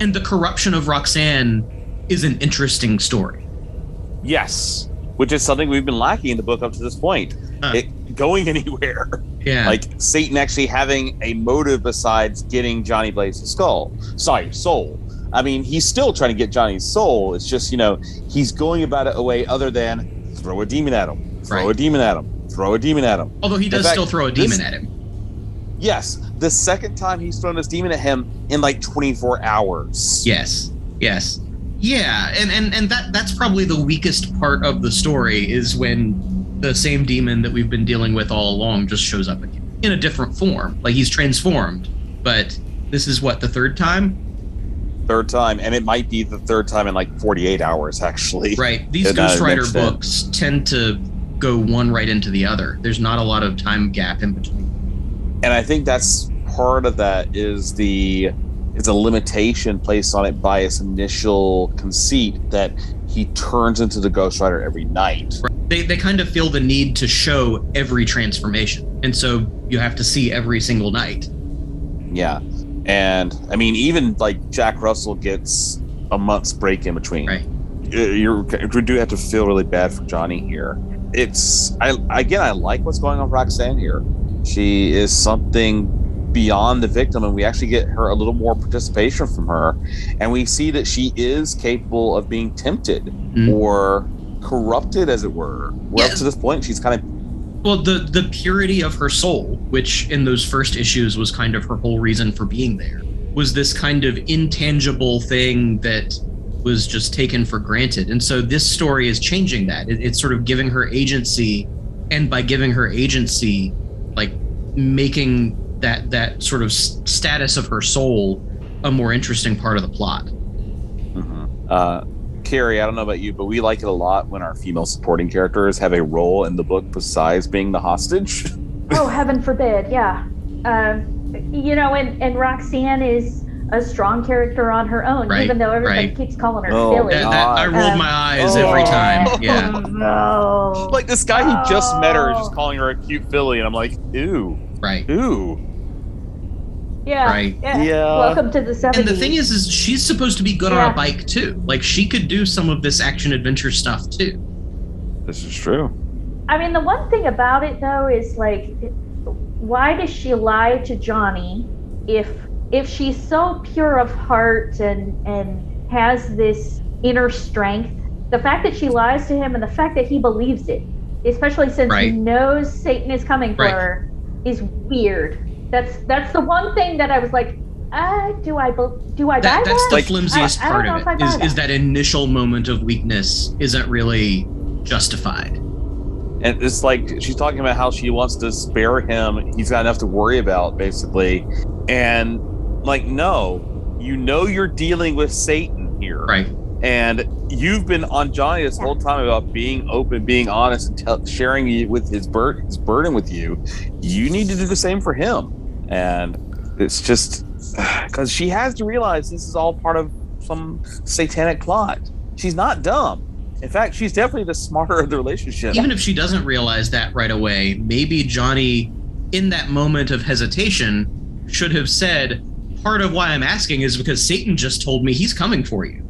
And the corruption of Roxanne is an interesting story. Yes, which is something we've been lacking in the book up to this point. It going anywhere. Yeah. Like Satan actually having a motive besides getting Johnny Blaze's soul. I mean, he's still trying to get Johnny's soul. It's just, he's going about it a way other than throw a demon at him, throw a demon at him. Although he does still throw a demon at him. Yes. The second time he's thrown this demon at him in like 24 hours. Yes. Yeah. And that's probably the weakest part of the story is when the same demon that we've been dealing with all along just shows up again in a different form. Like he's transformed, but this is what, the third time? And it might be the third time in like 48 hours, actually. Right. These Ghost Rider books tend to go one right into the other. There's not a lot of time gap in between. And I think that's part of that is a limitation placed on it by its initial conceit that he turns into the Ghost Rider every night. Right. They kind of feel the need to show every transformation. And so you have to see every single night. Yeah. And I mean, even like Jack Russell gets a month's break in between. Right. You do have to feel really bad for Johnny here. I like what's going on with Roxanne here. She is something beyond the victim, and we actually get her a little more participation from her, and we see that she is capable of being tempted or corrupted, as it were. Up to this point, she's kind of. Well, the purity of her soul, which in those first issues was kind of her whole reason for being there, was this kind of intangible thing that was just taken for granted. And so this story is changing that. It's sort of giving her agency, and by giving her agency, like making that sort of status of her soul a more interesting part of the plot. Mm-hmm. Carrie, I don't know about you, but we like it a lot when our female supporting characters have a role in the book besides being the hostage. Oh, heaven forbid, yeah. And Roxanne is a strong character on her own, right, even though everybody keeps calling her silly. I rolled my eyes every time. Yeah. No. Like this guy who just met her is just calling her a cute filly, and I'm like, ew. Right. Ew. Yeah, right. Yeah. Welcome to the 70s. And the thing is she's supposed to be good on a bike too. Like she could do some of this action adventure stuff too. This is true. I mean, the one thing about it though is like, why does she lie to Johnny if she's so pure of heart and has this inner strength? The fact that she lies to him and the fact that he believes it, especially since he knows Satan is coming for her, is weird. That's the one thing that I was like, do I buy that? That's the flimsiest part of it, is that initial moment of weakness isn't really justified. And it's like, she's talking about how she wants to spare him. He's got enough to worry about, basically. And like, no, you're dealing with Satan here. Right. And you've been on Johnny this whole time about being open, being honest, and sharing with his burden with you. You need to do the same for him. And it's just because she has to realize this is all part of some satanic plot. She's not dumb. In fact, she's definitely the smarter of the relationship. Even if she doesn't realize that right away, maybe Johnny, in that moment of hesitation, should have said, part of why I'm asking is because Satan just told me he's coming for you.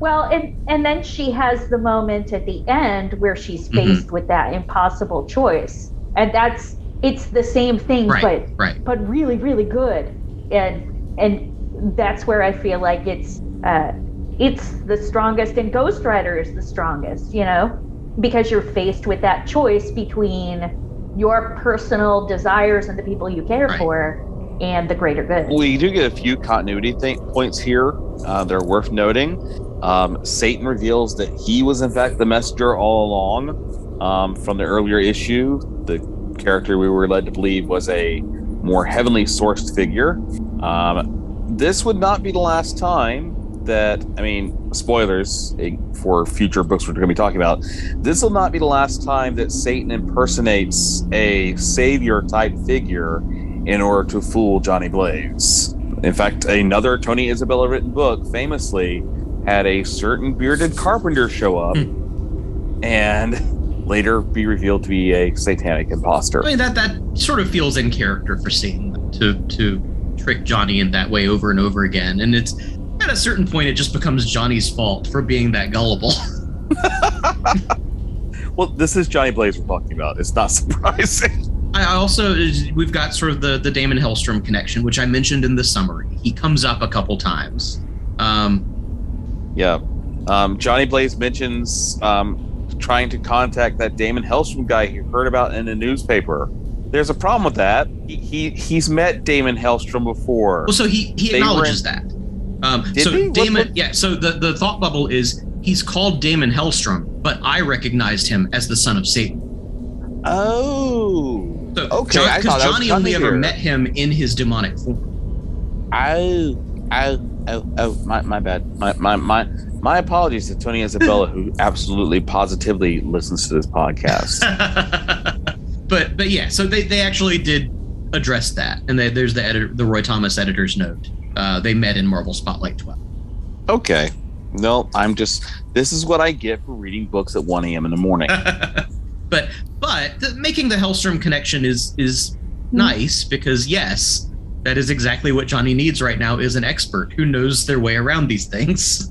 Well, and then she has the moment at the end where she's faced with that impossible choice. And that's, it's the same thing, but really, really good. And that's where I feel like it's the strongest, and Ghost Rider is the strongest, you know, because you're faced with that choice between your personal desires and the people you care for and the greater good. We do get a few continuity points here that are worth noting. Satan reveals that he was, in fact, the messenger all along from the earlier issue. The character we were led to believe was a more heavenly sourced figure. This would not be the last time that, I mean, spoilers for future books we're going to be talking about. This will not be the last time that Satan impersonates a savior type figure in order to fool Johnny Blaze. In fact, another Tony Isabella written book famously had a certain bearded carpenter show up and later be revealed to be a satanic imposter. I mean, that sort of feels in character for Satan to trick Johnny in that way over and over again. And it's at a certain point, it just becomes Johnny's fault for being that gullible. Well, this is Johnny Blaze we're talking about. It's not surprising. I also, we've got sort of the Damon Hellstrom connection, which I mentioned in the summary. He comes up a couple times. Johnny Blaze mentions trying to contact that Damon Hellstrom guy he heard about in the newspaper. There's a problem with that. He's met Damon Hellstrom before. Well, so he acknowledges that. So the thought bubble is he's called Damon Hellstrom, but I recognized him as the son of Satan. Oh. So, okay. Because Johnny only ever met him in his demonic form. My bad. My apologies to Tony Isabella, who absolutely positively listens to this podcast. But yeah, so they actually did address that, and there's the editor, the Roy Thomas editor's note. They met in Marvel Spotlight 12. Okay. No, I'm just. This is what I get for reading books at 1 a.m. in the morning. But making the Hellstrom connection is nice because, yes, that is exactly what Johnny needs right now, is an expert who knows their way around these things.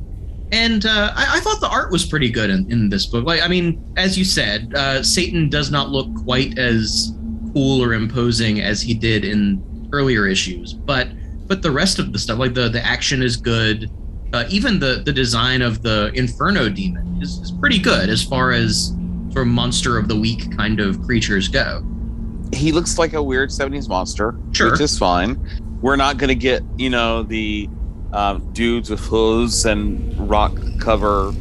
And I thought the art was pretty good in this book. Like, I mean, as you said, Satan does not look quite as cool or imposing as he did in earlier issues. But the rest of the stuff, like the action is good. Even the design of the Inferno demon is pretty good as far as sort of monster of the week kind of creatures go. He looks like a weird 70s monster, which is fine. We're not going to get, the dudes with hooves and rock cover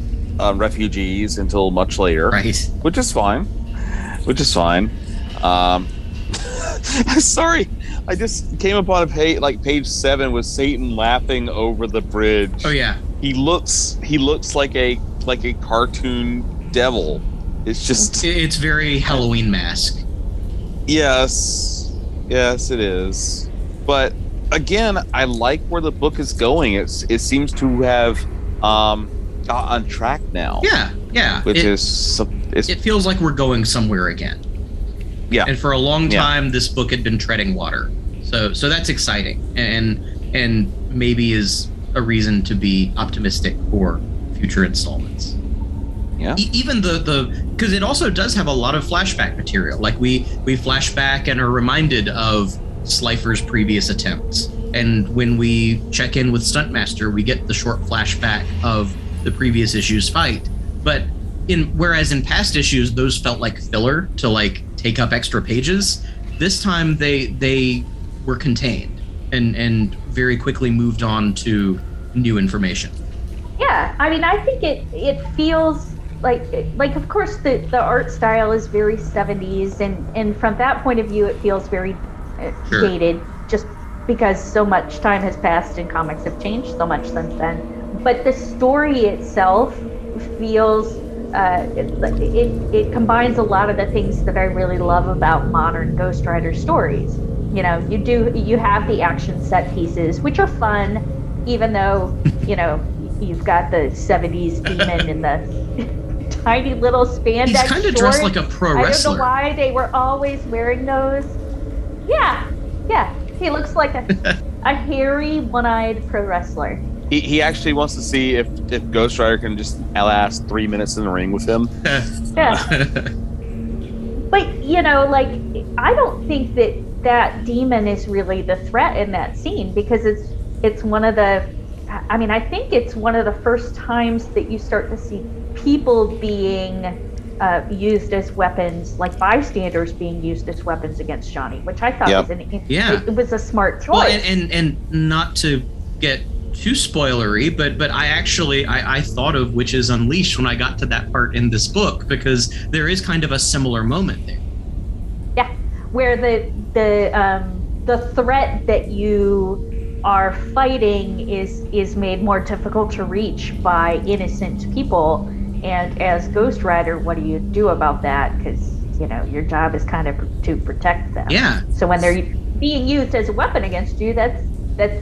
refugees until much later, which is fine. Sorry, I just came upon a page, like page 7, with Satan laughing over the bridge. Oh yeah, he looks like a cartoon devil. It's just... It's very Halloween mask. Yes, it is. But again, I like where the book is going. It seems to have got on track now. Yeah. It feels like we're going somewhere again. Yeah. And for a long time, this book had been treading water. So that's exciting, and maybe is a reason to be optimistic for future installments. Yeah. Even because it also does have a lot of flashback material. Like we flash back and are reminded of Slifer's previous attempts. And when we check in with Stuntmaster, we get the short flashback of the previous issue's fight. But whereas in past issues, those felt like filler to like take up extra pages. This time they were contained and very quickly moved on to new information. Yeah, I mean, I think it feels like of course the art style is very 70s, and from that point of view it feels very dated, just because so much time has passed and comics have changed so much since then. But the story itself feels it combines a lot of the things that I really love about modern Ghost Rider stories. You know, you have the action set pieces, which are fun, even though, you know, you've got the 70s demon in the tiny little spandex. He's kind of dressed like a pro wrestler. I don't know why they were always wearing those. Yeah. He looks like a hairy, one-eyed pro wrestler. He actually wants to see if Ghost Rider can just last 3 minutes in the ring with him. Yeah. But, you know, like, I don't think that demon is really the threat in that scene, because it's one of the... I mean, I think it's one of the first times that you start to see people being used as weapons, like bystanders being used as weapons against Johnny, which I thought was it was a smart choice. Well, and not to get too spoilery, but I actually I thought of Witches Unleashed when I got to that part in this book, because there is kind of a similar moment there. Yeah, where the threat that you are fighting is made more difficult to reach by innocent people, and as Ghost Rider, what do you do about that? Because, you know, your job is kind of to protect them. Yeah. So when they're being used as a weapon against you, that's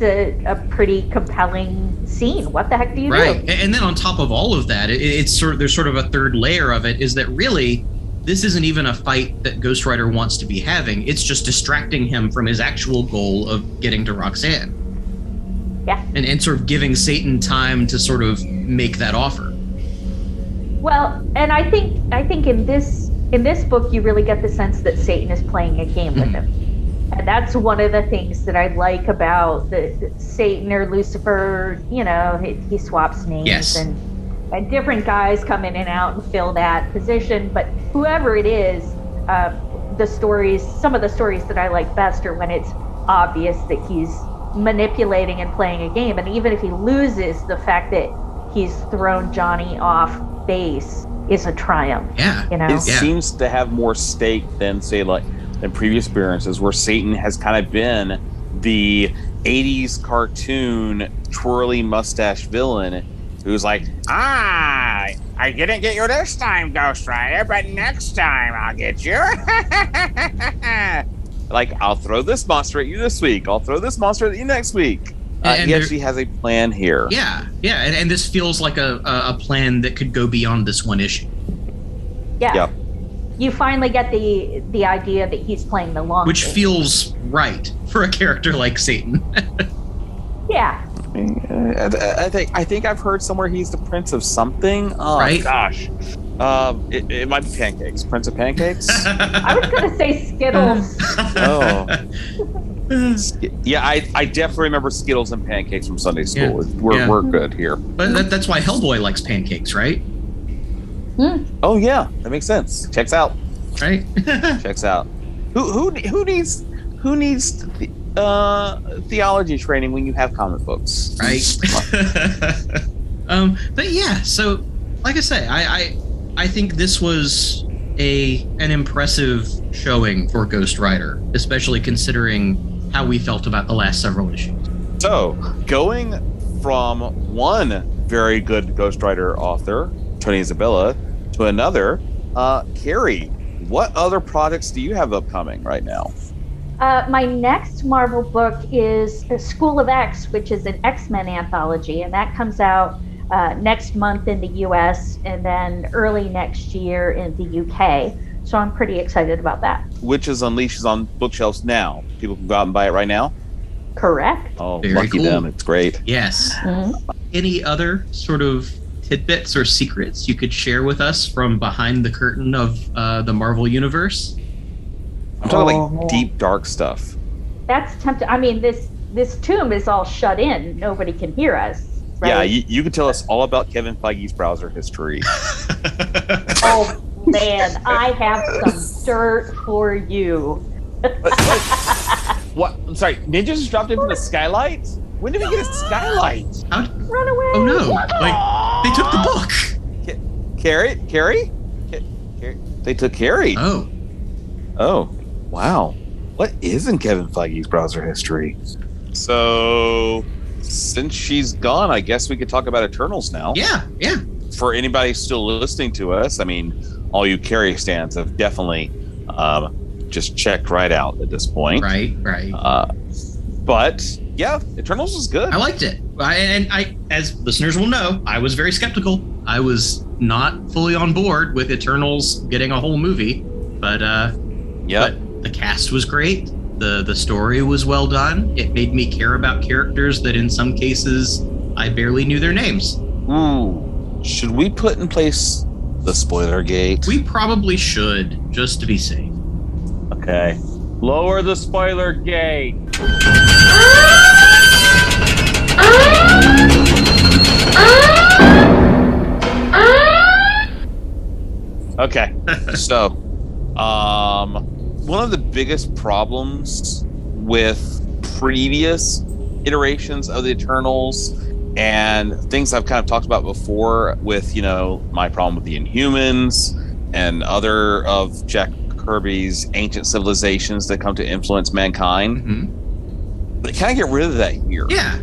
a pretty compelling scene. What the heck do you do? Right. And then on top of all of that, it's there's sort of a third layer of it, is that really this isn't even a fight that Ghost Rider wants to be having. It's just distracting him from his actual goal of getting to Roxanne. Yeah. And sort of giving Satan time to sort of make that offer. Well, and I think in this book you really get the sense that Satan is playing a game with him. And that's one of the things that I like about the Satan or Lucifer. You know, he swaps names, and different guys come in and out and fill that position. But whoever it is, some of the stories that I like best are when it's obvious that he's manipulating and playing a game. And even if he loses, the fact that he's thrown Johnny off base is a triumph. Yeah, you know, it seems to have more stake than, say, like in previous appearances, where Satan has kind of been the 80s cartoon twirly mustache villain who's like, I didn't get you this time, Ghost Rider, but next time I'll get you. Like, I'll throw this monster at you this week. I'll throw this monster at you next week. He actually has a plan here. Yeah. And this feels like a plan that could go beyond this one issue. Yeah. You finally get the idea that he's playing the long game. Which feels right for a character like Satan. Yeah. I think I've heard somewhere he's the Prince of something. Oh, right? Gosh. It might be pancakes. Prince of Pancakes? I was going to say Skittles. I definitely remember Skittles and pancakes from Sunday school. Yeah. We're good here. But that's why Hellboy likes pancakes, right? Mm. Oh, yeah. That makes sense. Checks out. Right? Checks out. Who needs theology training when you have comic books? Right? But yeah, so... Like I say, I think this was an impressive showing for Ghost Rider, especially considering how we felt about the last several issues. So, going from one very good Ghost Rider author, Tony Isabella, to another, Carrie, what other projects do you have upcoming right now? My next Marvel book is School of X, which is an X-Men anthology, and that comes out next month in the US and then early next year in the UK. So I'm pretty excited about that. Witches Unleashed is on bookshelves now. People can go out and buy it right now? Correct. Oh, very lucky cool. Them. It's great. Yes. Mm-hmm. Any other sort of tidbits or secrets you could share with us from behind the curtain of the Marvel Universe? I'm talking like deep, dark stuff. That's tempting. I mean, this tomb is all shut in. Nobody can hear us. Right. Yeah, you can tell us all about Kevin Feige's browser history. Oh, man, I have some dirt for you. What? I'm sorry, ninjas just dropped in from the skylight? When did we get a skylight? How'd... Run away! Oh, no. Like, they took the book. Carrie? They took Carrie. Oh, wow. What is in Kevin Feige's browser history? So... since she's gone, I guess we could talk about Eternals now. Yeah, yeah. For anybody still listening to us, I mean, all you Carrie stans have definitely just checked right out at this point. Right, right. But yeah, Eternals is good. I liked it. And I, as listeners will know, I was very skeptical. I was not fully on board with Eternals getting a whole movie, but the cast was great. The story was well done. It made me care about characters that in some cases I barely knew their names. Ooh. Should we put in place the spoiler gate? We probably should, just to be safe. Okay. Lower the spoiler gate. Okay. So, one of the biggest problems with previous iterations of the Eternals and things I've kind of talked about before with, you know, my problem with the Inhumans and other of Jack Kirby's ancient civilizations that come to influence mankind. Mm-hmm. They kind of get rid of that here. Yeah.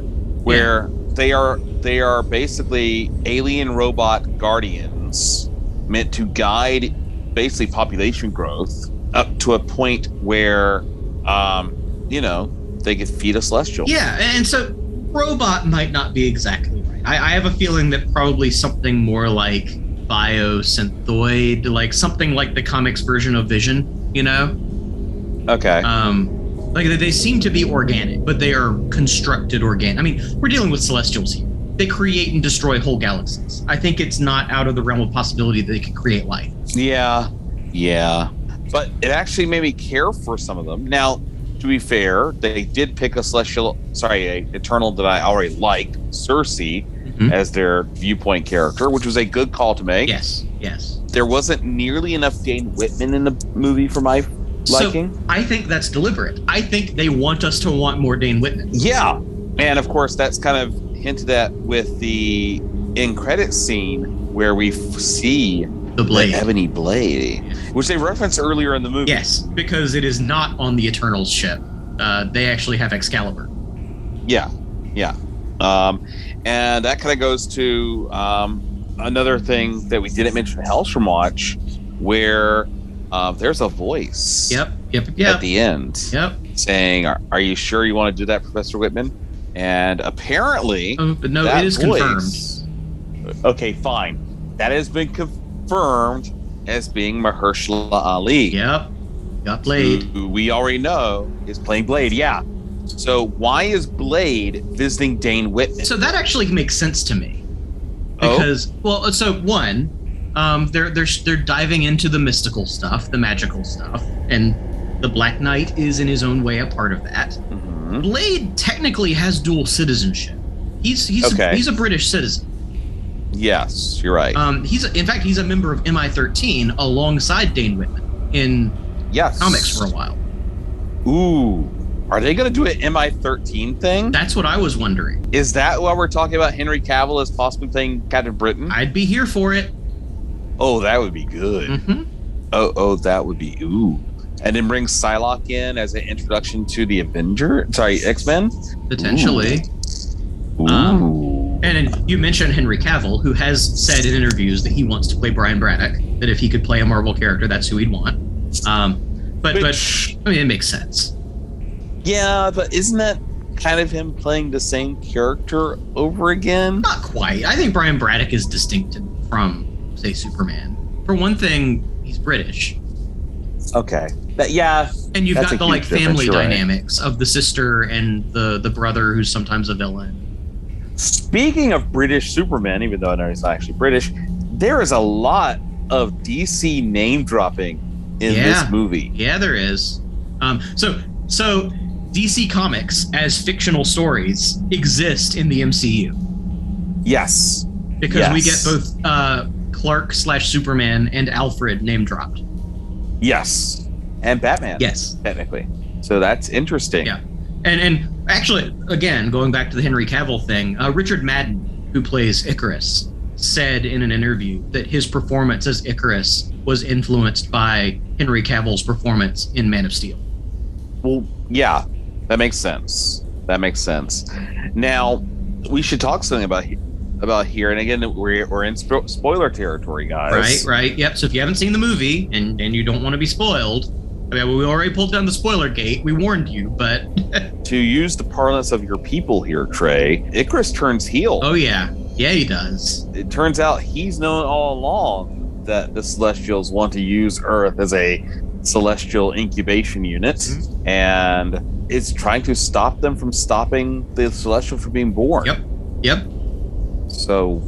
Where they are basically alien robot guardians meant to guide basically population growth up to a point where, you know, they could feed a Celestial. Yeah, and so robot might not be exactly right. I have a feeling that probably something more like biosynthoid, like something like the comics version of Vision, you know? Okay. Like they seem to be organic, but they are constructed organic. I mean, we're dealing with Celestials here. They create and destroy whole galaxies. I think it's not out of the realm of possibility that they could create life. Yeah, yeah. But it actually made me care for some of them. Now, to be fair, they did pick an Eternal that I already liked, Cersei, mm-hmm. as their viewpoint character, which was a good call to make. Yes, yes. There wasn't nearly enough Dane Whitman in the movie for my liking. So I think that's deliberate. I think they want us to want more Dane Whitman. Yeah. And, of course, that's kind of hinted at with the end credits scene where we see the Blade. The Ebony Blade, which they referenced earlier in the movie. Yes, because it is not on the Eternals ship. They actually have Excalibur. Yeah, yeah. And that kind of goes to another thing that we didn't mention in Hellstrom Watch, where there's a voice at the end saying, are you sure you want to do that, Professor Whitman? And apparently it is voice, confirmed. Okay, fine. That has been confirmed as being Mahershala Ali. Yep. Got Blade. Who we already know is playing Blade, yeah. So why is Blade visiting Dane Whitman? So that actually makes sense to me. Because, they're diving into the mystical stuff, the magical stuff, and the Black Knight is in his own way a part of that. Mm-hmm. Blade technically has dual citizenship. He's a British citizen. Yes, you're right. He's a member of MI-13 alongside Dane Whitman in comics for a while. Ooh, are they going to do an MI-13 thing? That's what I was wondering. Is that why we're talking about Henry Cavill as possibly playing Captain Britain? I'd be here for it. Oh, that would be good. Mm-hmm. Oh, that would be ooh. And then bring Psylocke in as an introduction to the X-Men? Potentially. Ooh. And then you mentioned Henry Cavill, who has said in interviews that he wants to play Brian Braddock, that if he could play a Marvel character, that's who he'd want. But I mean, it makes sense. Yeah, but isn't that kind of him playing the same character over again? Not quite. I think Brian Braddock is distinct from, say, Superman. For one thing, he's British. Okay. And you've got the like family dynamics of the sister and the brother who's sometimes a villain. Speaking of British Superman, even though I know he's not actually British, there is a lot of DC name dropping in this movie. Yeah, there is. So DC Comics as fictional stories exist in the MCU. Yes. Because we get both Clark / Superman and Alfred name dropped. Yes. And Batman. Yes. Technically. So that's interesting. Yeah. And actually, again, going back to the Henry Cavill thing, Richard Madden, who plays Icarus, said in an interview that his performance as Icarus was influenced by Henry Cavill's performance in Man of Steel. Well, yeah, that makes sense. That makes sense. Now, we should talk something about here, and again, we're in spoiler territory, guys. Right. Yep. So if you haven't seen the movie and you don't want to be spoiled, I mean, we already pulled down the spoiler gate. We warned you, but to use the parlance of your people here, Trey, Icarus turns heel. Oh yeah, he does. It turns out he's known all along that the Celestials want to use Earth as a celestial incubation unit, mm-hmm. and it's trying to stop them from stopping the Celestial from being born. Yep. So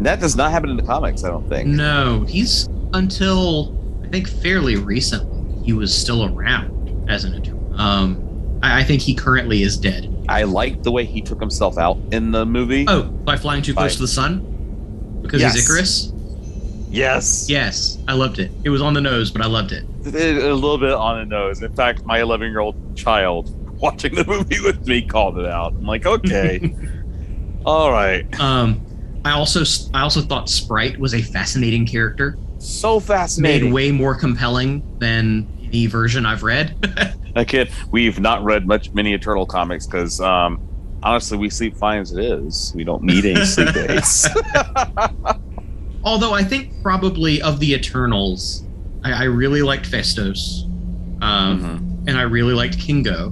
that does not happen in the comics, I don't think. No, he's, until I think fairly recently, he was still around as an Eternal. I think he currently is dead. I like the way he took himself out in the movie. Oh, by flying too close to the sun? Because he's Icarus? Yes. I loved it. It was on the nose, but I loved it. A little bit on the nose. In fact, my 11-year-old child watching the movie with me called it out. I'm like, okay. All right. I also thought Sprite was a fascinating character. So fascinating. Made way more compelling than the version I've read. Again, we've not read many Eternal comics because, honestly, we sleep fine as it is. We don't need any sleep aids. Although I think probably of the Eternals, I really liked Festos, and I really liked Kingo.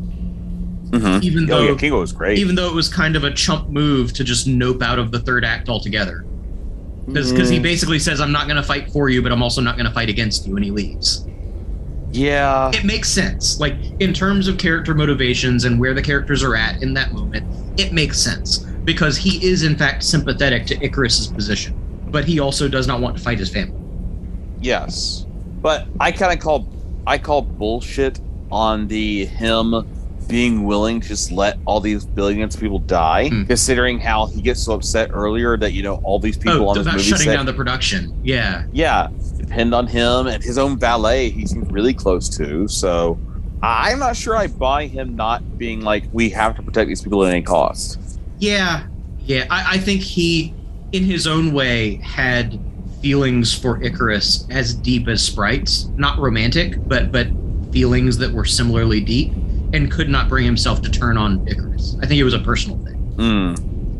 Mm-hmm. Even though Kingo was great. Even though it was kind of a chump move to just nope out of the third act altogether, because he basically says, "I'm not going to fight for you, but I'm also not going to fight against you," and he leaves. Yeah, it makes sense. Like in terms of character motivations and where the characters are at in that moment, it makes sense because he is in fact sympathetic to Icarus's position, but he also does not want to fight his family. Yes, but I kind of call bullshit on the him being willing to just let all these billions of people die, considering how he gets so upset earlier that, you know, all these people on his movie set about shutting down the production. Yeah. Depend on him and his own valet he seems really close to. So I'm not sure I buy him not being like, we have to protect these people at any cost. Yeah. I think he, in his own way, had feelings for Icarus as deep as Sprite's. Not romantic, but feelings that were similarly deep, and could not bring himself to turn on Icarus. I think it was a personal thing.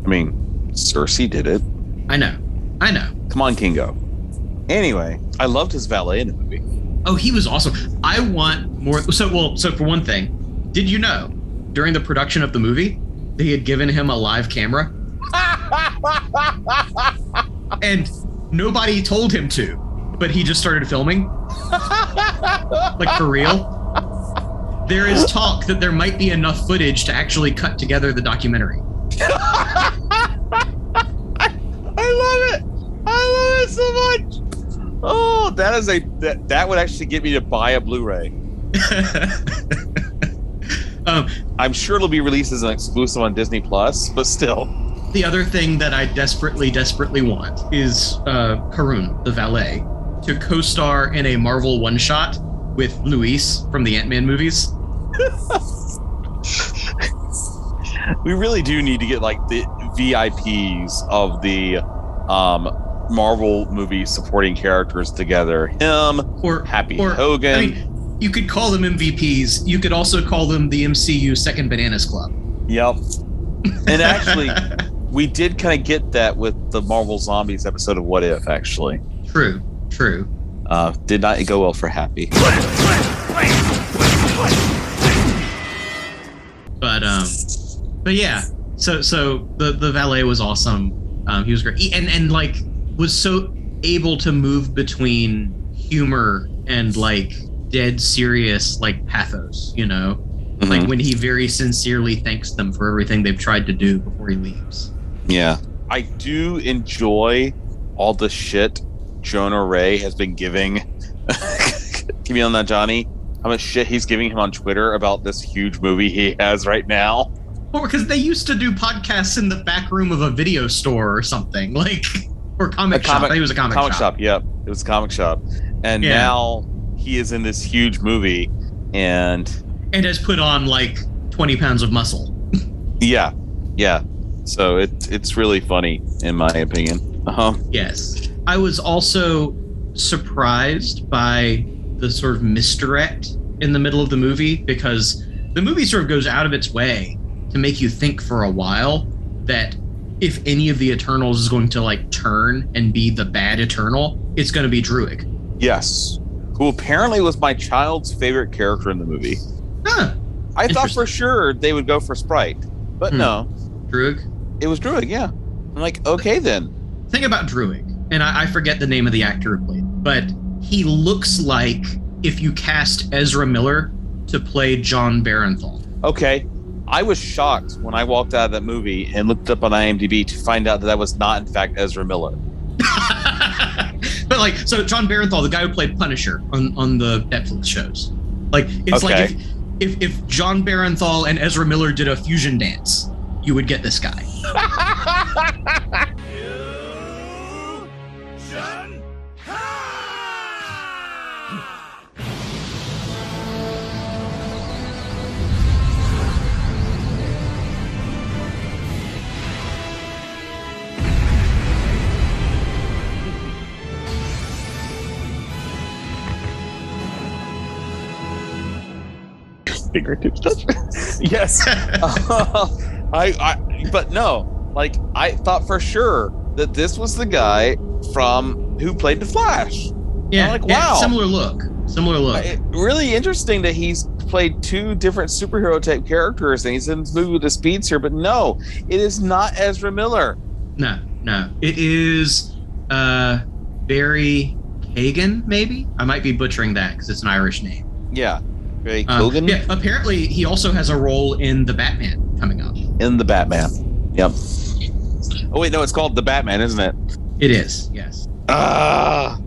I mean, Cersei did it. I know. Come on, Kingo. Anyway, I loved his valet in the movie. Oh, he was awesome. I want more. So for one thing, did you know during the production of the movie, they had given him a live camera? And nobody told him to, but he just started filming. Like, for real. There is talk that there might be enough footage to actually cut together the documentary. I love it. I love it so much. Oh, that is that would actually get me to buy a Blu-ray. I'm sure it'll be released as an exclusive on Disney Plus, but still. The other thing that I desperately, desperately want is Karun, the valet, to co-star in a Marvel one-shot with Luis from the Ant-Man movies. We really do need to get like the VIPs of the Marvel movie supporting characters together. Him or Happy Hogan. I mean, you could call them MVPs. You could also call them the MCU Second Bananas Club. Yep. And actually, we did kind of get that with the Marvel Zombies episode of What If, actually. True. Did not go well for Happy. But yeah. So the valet was awesome. He was great, and like was so able to move between humor and like dead serious like pathos. You know, like when he very sincerely thanks them for everything they've tried to do before he leaves. Yeah, I do enjoy all the shit Jonah Ray has been giving Kimi on that Johnny, how much shit he's giving him on Twitter about this huge movie he has right now. Well, because they used to do podcasts in the back room of a video store or something, like, or comic shop. I think it was a comic shop. Yep, it was a comic shop, and now he is in this huge movie and has put on like 20 pounds of muscle. Yeah. So it's really funny in my opinion. Yes. I was also surprised by the sort of misdirect in the middle of the movie because the movie sort of goes out of its way to make you think for a while that if any of the Eternals is going to like turn and be the bad Eternal, it's going to be Druig. Yes. Who apparently was my child's favorite character in the movie. Huh. I thought for sure they would go for Sprite, but no. Druig? It was Druig, yeah. I'm like, okay then. The thing about Druig, and I forget the name of the actor who played, but he looks like if you cast Ezra Miller to play John Barenthal. Okay. I was shocked when I walked out of that movie and looked up on IMDb to find out that that was not, in fact, Ezra Miller. But like, so John Barenthal, the guy who played Punisher on the Netflix shows. Like, it's okay. Like if John Barenthal and Ezra Miller did a fusion dance, you would get this guy. Figurative stuff. Yes. But no, like I thought for sure that this was the guy from who played the Flash. Yeah. I'm like, wow. Similar look. Really interesting that he's played two different superhero type characters and he's in this movie with the speeds here, but no, it is not Ezra Miller. No. It is Barry Keoghan, maybe? I might be butchering that because it's an Irish name. Yeah. Yeah, apparently he also has a role in The Batman coming up. In The Batman. Yep. Oh, wait, no, it's called The Batman, isn't it? It is, yes. I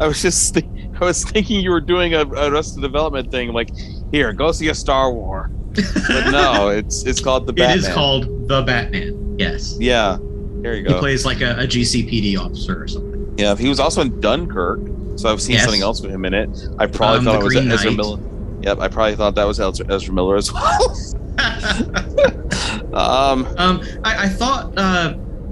was thinking you were doing a Arrested Development thing. I'm like, here, go see a Star Wars. But no, it's called The Batman. It is called The Batman, yes. Yeah, there you go. He plays like a GCPD officer or something. Yeah, he was also in Dunkirk. So I've seen something else with him in it. I probably thought it was Ezra Miller. Yep, I probably thought that was Ezra Miller as well. I thought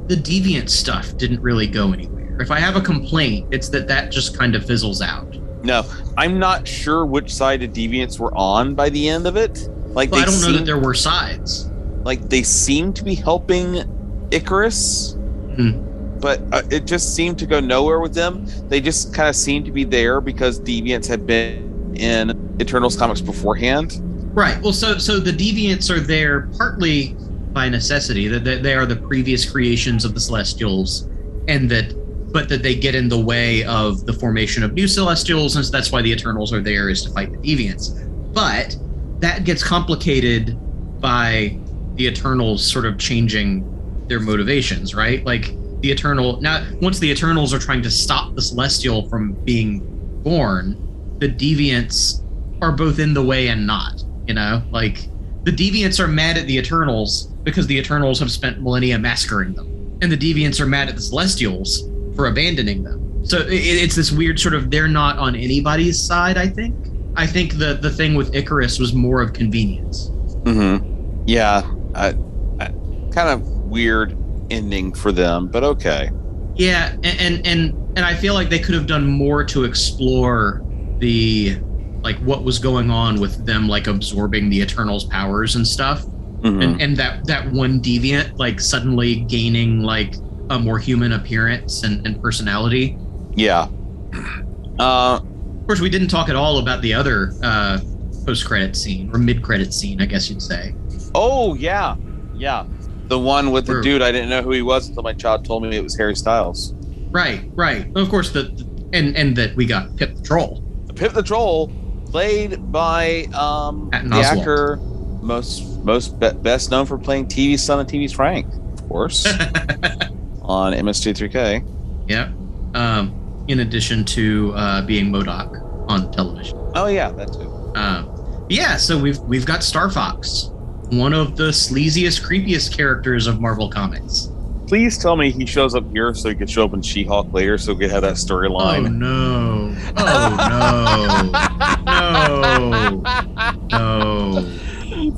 the Deviant stuff didn't really go anywhere. If I have a complaint, it's that just kind of fizzles out. No, I'm not sure which side the Deviants were on by the end of it. Like, well, I don't know that there were sides. Like, they seemed to be helping Icarus. Mm-hmm. But it just seemed to go nowhere with them. They just kind of seemed to be there because Deviants had been in Eternals comics beforehand. Right. Well, so the Deviants are there partly by necessity, that they are the previous creations of the Celestials, but that they get in the way of the formation of new Celestials, and so that's why the Eternals are there, is to fight the Deviants. But that gets complicated by the Eternals sort of changing their motivations, right? Like, the Eternal, now once the Eternals are trying to stop the Celestial from being born, the Deviants are both in the way and not, you know? Like, the Deviants are mad at the Eternals because the Eternals have spent millennia massacring them, and the Deviants are mad at the Celestials for abandoning them. So it's this weird sort of, they're not on anybody's side. I think the thing with Icarus was more of convenience. Mm-hmm. Yeah, kind of weird ending for them, but okay. Yeah, and I feel like they could have done more to explore the, like, what was going on with them, like, absorbing the Eternals' powers and stuff. Mm-hmm. And that one Deviant, like, suddenly gaining, like, a more human appearance and personality. Yeah. Of course, we didn't talk at all about the other post-credit scene, or mid-credit scene, I guess you'd say. Oh, yeah. Yeah. The one with the dude, I didn't know who he was until my child told me it was Harry Styles. Right. Of course, and that we got Pip the Troll. Pip the Troll, played by the actor best known for playing TV's son and TV's Frank, of course, on MST3K. Yeah. In addition to being MODOK on television. Oh yeah, that too. Yeah. So we've got Star Fox. One of the sleaziest, creepiest characters of Marvel Comics. Please tell me he shows up here so he could show up in She-Hulk later so we could have that storyline. Oh, no.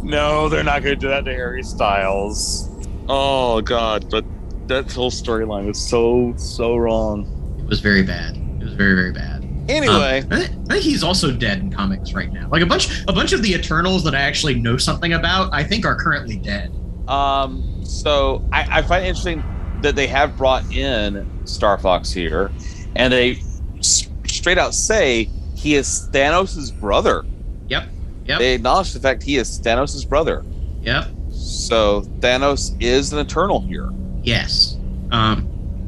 No, they're not going to do that to Harry Styles. Oh, God. But that whole storyline was so wrong. It was very bad. Anyway. I think he's also dead in comics right now. Like a bunch of the Eternals that I actually know something about, I think are currently dead. So I find it interesting that they have brought in Star Fox here, and they straight out say he is Thanos' brother. Yep. They acknowledge the fact he is Thanos' brother. Yep. So Thanos is an Eternal here. Yes.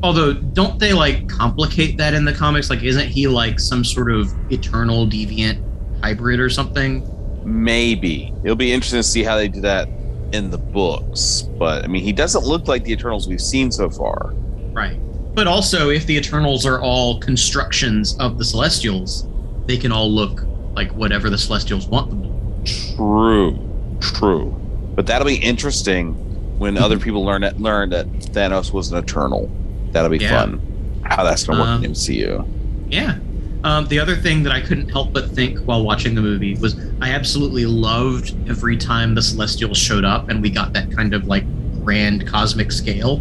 Although, don't they, like, complicate that in the comics? Like, isn't he, like, some sort of Eternal Deviant hybrid or something? Maybe. It'll be interesting to see how they do that in the books. But, I mean, he doesn't look like the Eternals we've seen so far. Right. But also, if the Eternals are all constructions of the Celestials, they can all look like whatever the Celestials want them to. True. But that'll be interesting when other people learn that Thanos was an Eternal. That'll be fun. How that's going to work in MCU. Yeah. The other thing that I couldn't help but think while watching the movie was I absolutely loved every time the Celestials showed up and we got that kind of like grand cosmic scale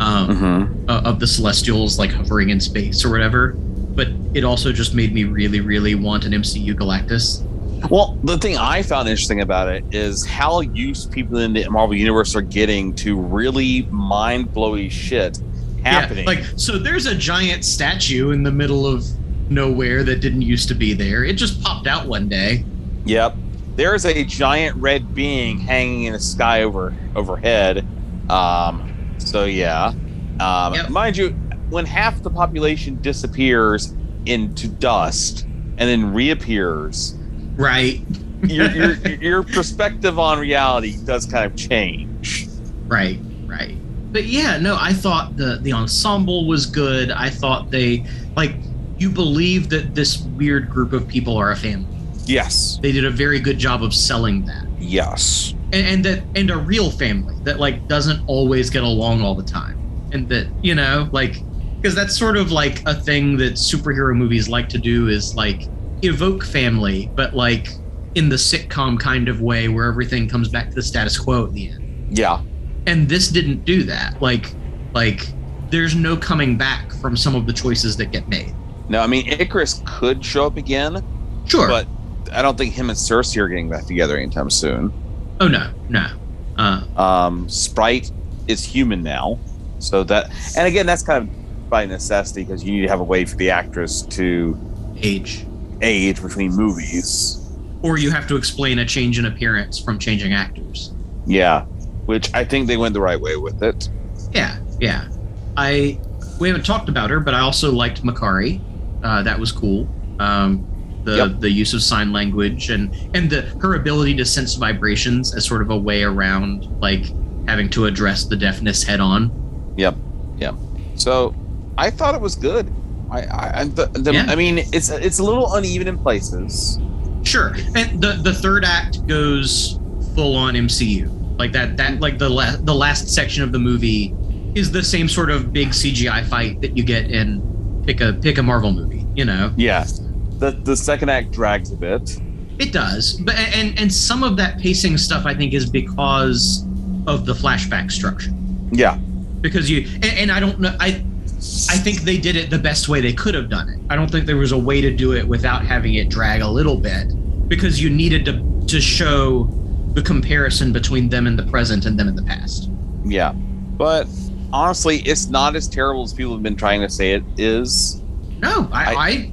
of the Celestials like hovering in space or whatever. But it also just made me really, really want an MCU Galactus. Well, the thing I found interesting about it is how used people in the Marvel Universe are getting to really mind-blowy shit happening. Yeah, like, so there's a giant statue in the middle of nowhere that didn't used to be there. It just popped out one day. Yep. There's a giant red being hanging in the sky overhead. Yep. Mind you, when half the population disappears into dust and then reappears... Right. your perspective on reality does kind of change. Right. But yeah, no, I thought the ensemble was good. I thought they, like, you believe that this weird group of people are a family. Yes. They did a very good job of selling that. Yes. And a real family that, like, doesn't always get along all the time. And that, you know, like, because that's sort of like a thing that superhero movies like to do is, like, evoke family, but like in the sitcom kind of way where everything comes back to the status quo at the end. Yeah. And this didn't do that. Like there's no coming back from some of the choices that get made. No, I mean, Icarus could show up again. Sure. But I don't think him and Cersei are getting back together anytime soon. Oh, no. Sprite is human now. So that, and again, that's kind of by necessity because you need to have a way for the actress to age between movies, or you have to explain a change in appearance from changing actors. Yeah, which I think they went the right way with it. Yeah. We haven't talked about her, but I also liked Makari. That was cool. The use of sign language and her ability to sense vibrations as sort of a way around like having to address the deafness head on. Yep. So I thought it was good. I mean, it's a little uneven in places. Sure, and the third act goes full on MCU like that like the last section of the movie is the same sort of big CGI fight that you get in pick a Marvel movie, you know. Yeah, the second act drags a bit. It does, but and some of that pacing stuff I think is because of the flashback structure. Yeah, because you and I don't know I think they did it the best way they could have done it. I don't think there was a way to do it without having it drag a little bit because you needed to show the comparison between them in the present and them in the past. Yeah. But honestly, it's not as terrible as people have been trying to say it is. No, I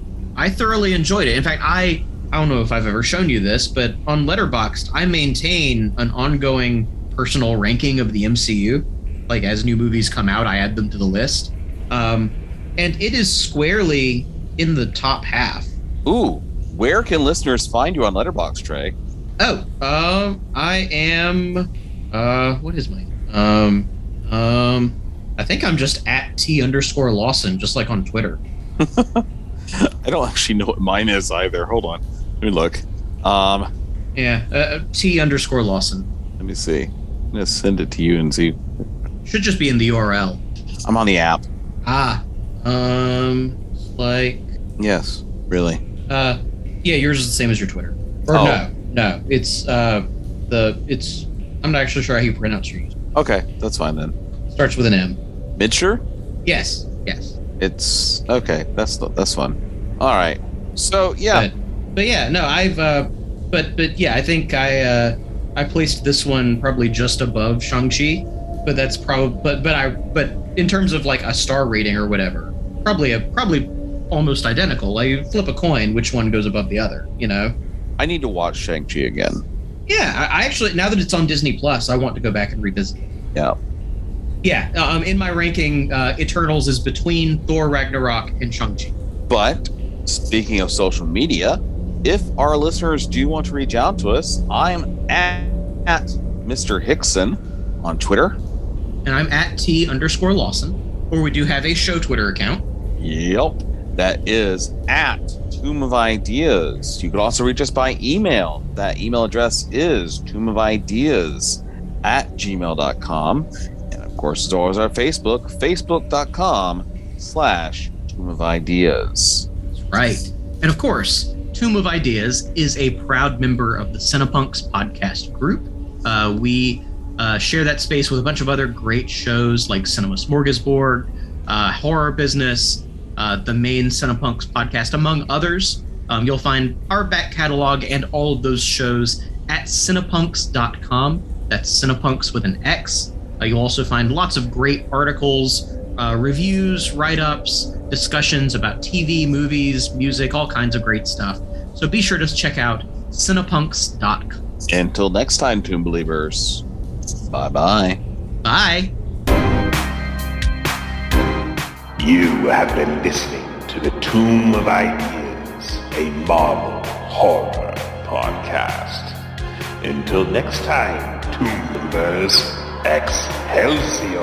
thoroughly enjoyed it. In fact, I don't know if I've ever shown you this, but on Letterboxd, I maintain an ongoing personal ranking of the MCU. Like as new movies come out, I add them to the list. And it is squarely in the top half. Ooh, where can listeners find you on Letterboxd, Trey? Oh, I am, what is mine? I think I'm just at @T_Lawson, just like on Twitter. I don't actually know what mine is either. Hold on. Let me look. @T_Lawson. Let me see. I'm going to send it to you and see. Should just be in the URL. I'm on the app. Like... Yes, really. Yeah, yours is the same as your Twitter. Or no, it's, I'm not actually sure how you pronounce yours. Okay, that's fine then. Starts with an M. Midsure? Yes. It's, okay, that's fun. All right. So, yeah, But yeah, no, I've but yeah, I think I placed this one probably just above Shang-Chi, but that's probably but in terms of like a star rating or whatever, probably almost identical. Like you flip a coin, which one goes above the other, you know? I need to watch Shang-Chi again. Yeah, I actually, now that it's on Disney Plus, I want to go back and revisit it. Yeah. Yeah, in my ranking, Eternals is between Thor Ragnarok and Shang-Chi. But speaking of social media, if our listeners do want to reach out to us, I'm at Mr. Hickson on Twitter. And I'm at T_Lawson, or we do have a show Twitter account. Yep, that is at Tomb of Ideas. You could also reach us by email. That email address is tombOfIdeas@gmail.com. And of course, as always, our Facebook, facebook.com/Tomb of Ideas. That's right. And of course, Tomb of Ideas is a proud member of the Cinepunks podcast group. We share that space with a bunch of other great shows like Cinema Smorgasbord, Horror Business, the main Cinepunks podcast, among others. You'll find our back catalog and all of those shows at cinepunks.com. That's Cinepunks with an X. You'll also find lots of great articles, reviews, write-ups, discussions about TV, movies, music, all kinds of great stuff. So be sure to check out cinepunks.com. Until next time, Tomb Believers. Bye-bye. Bye. You have been listening to the Tomb of Ideas, a Marvel horror podcast. Until next time, Tomb Believers, Excelsior!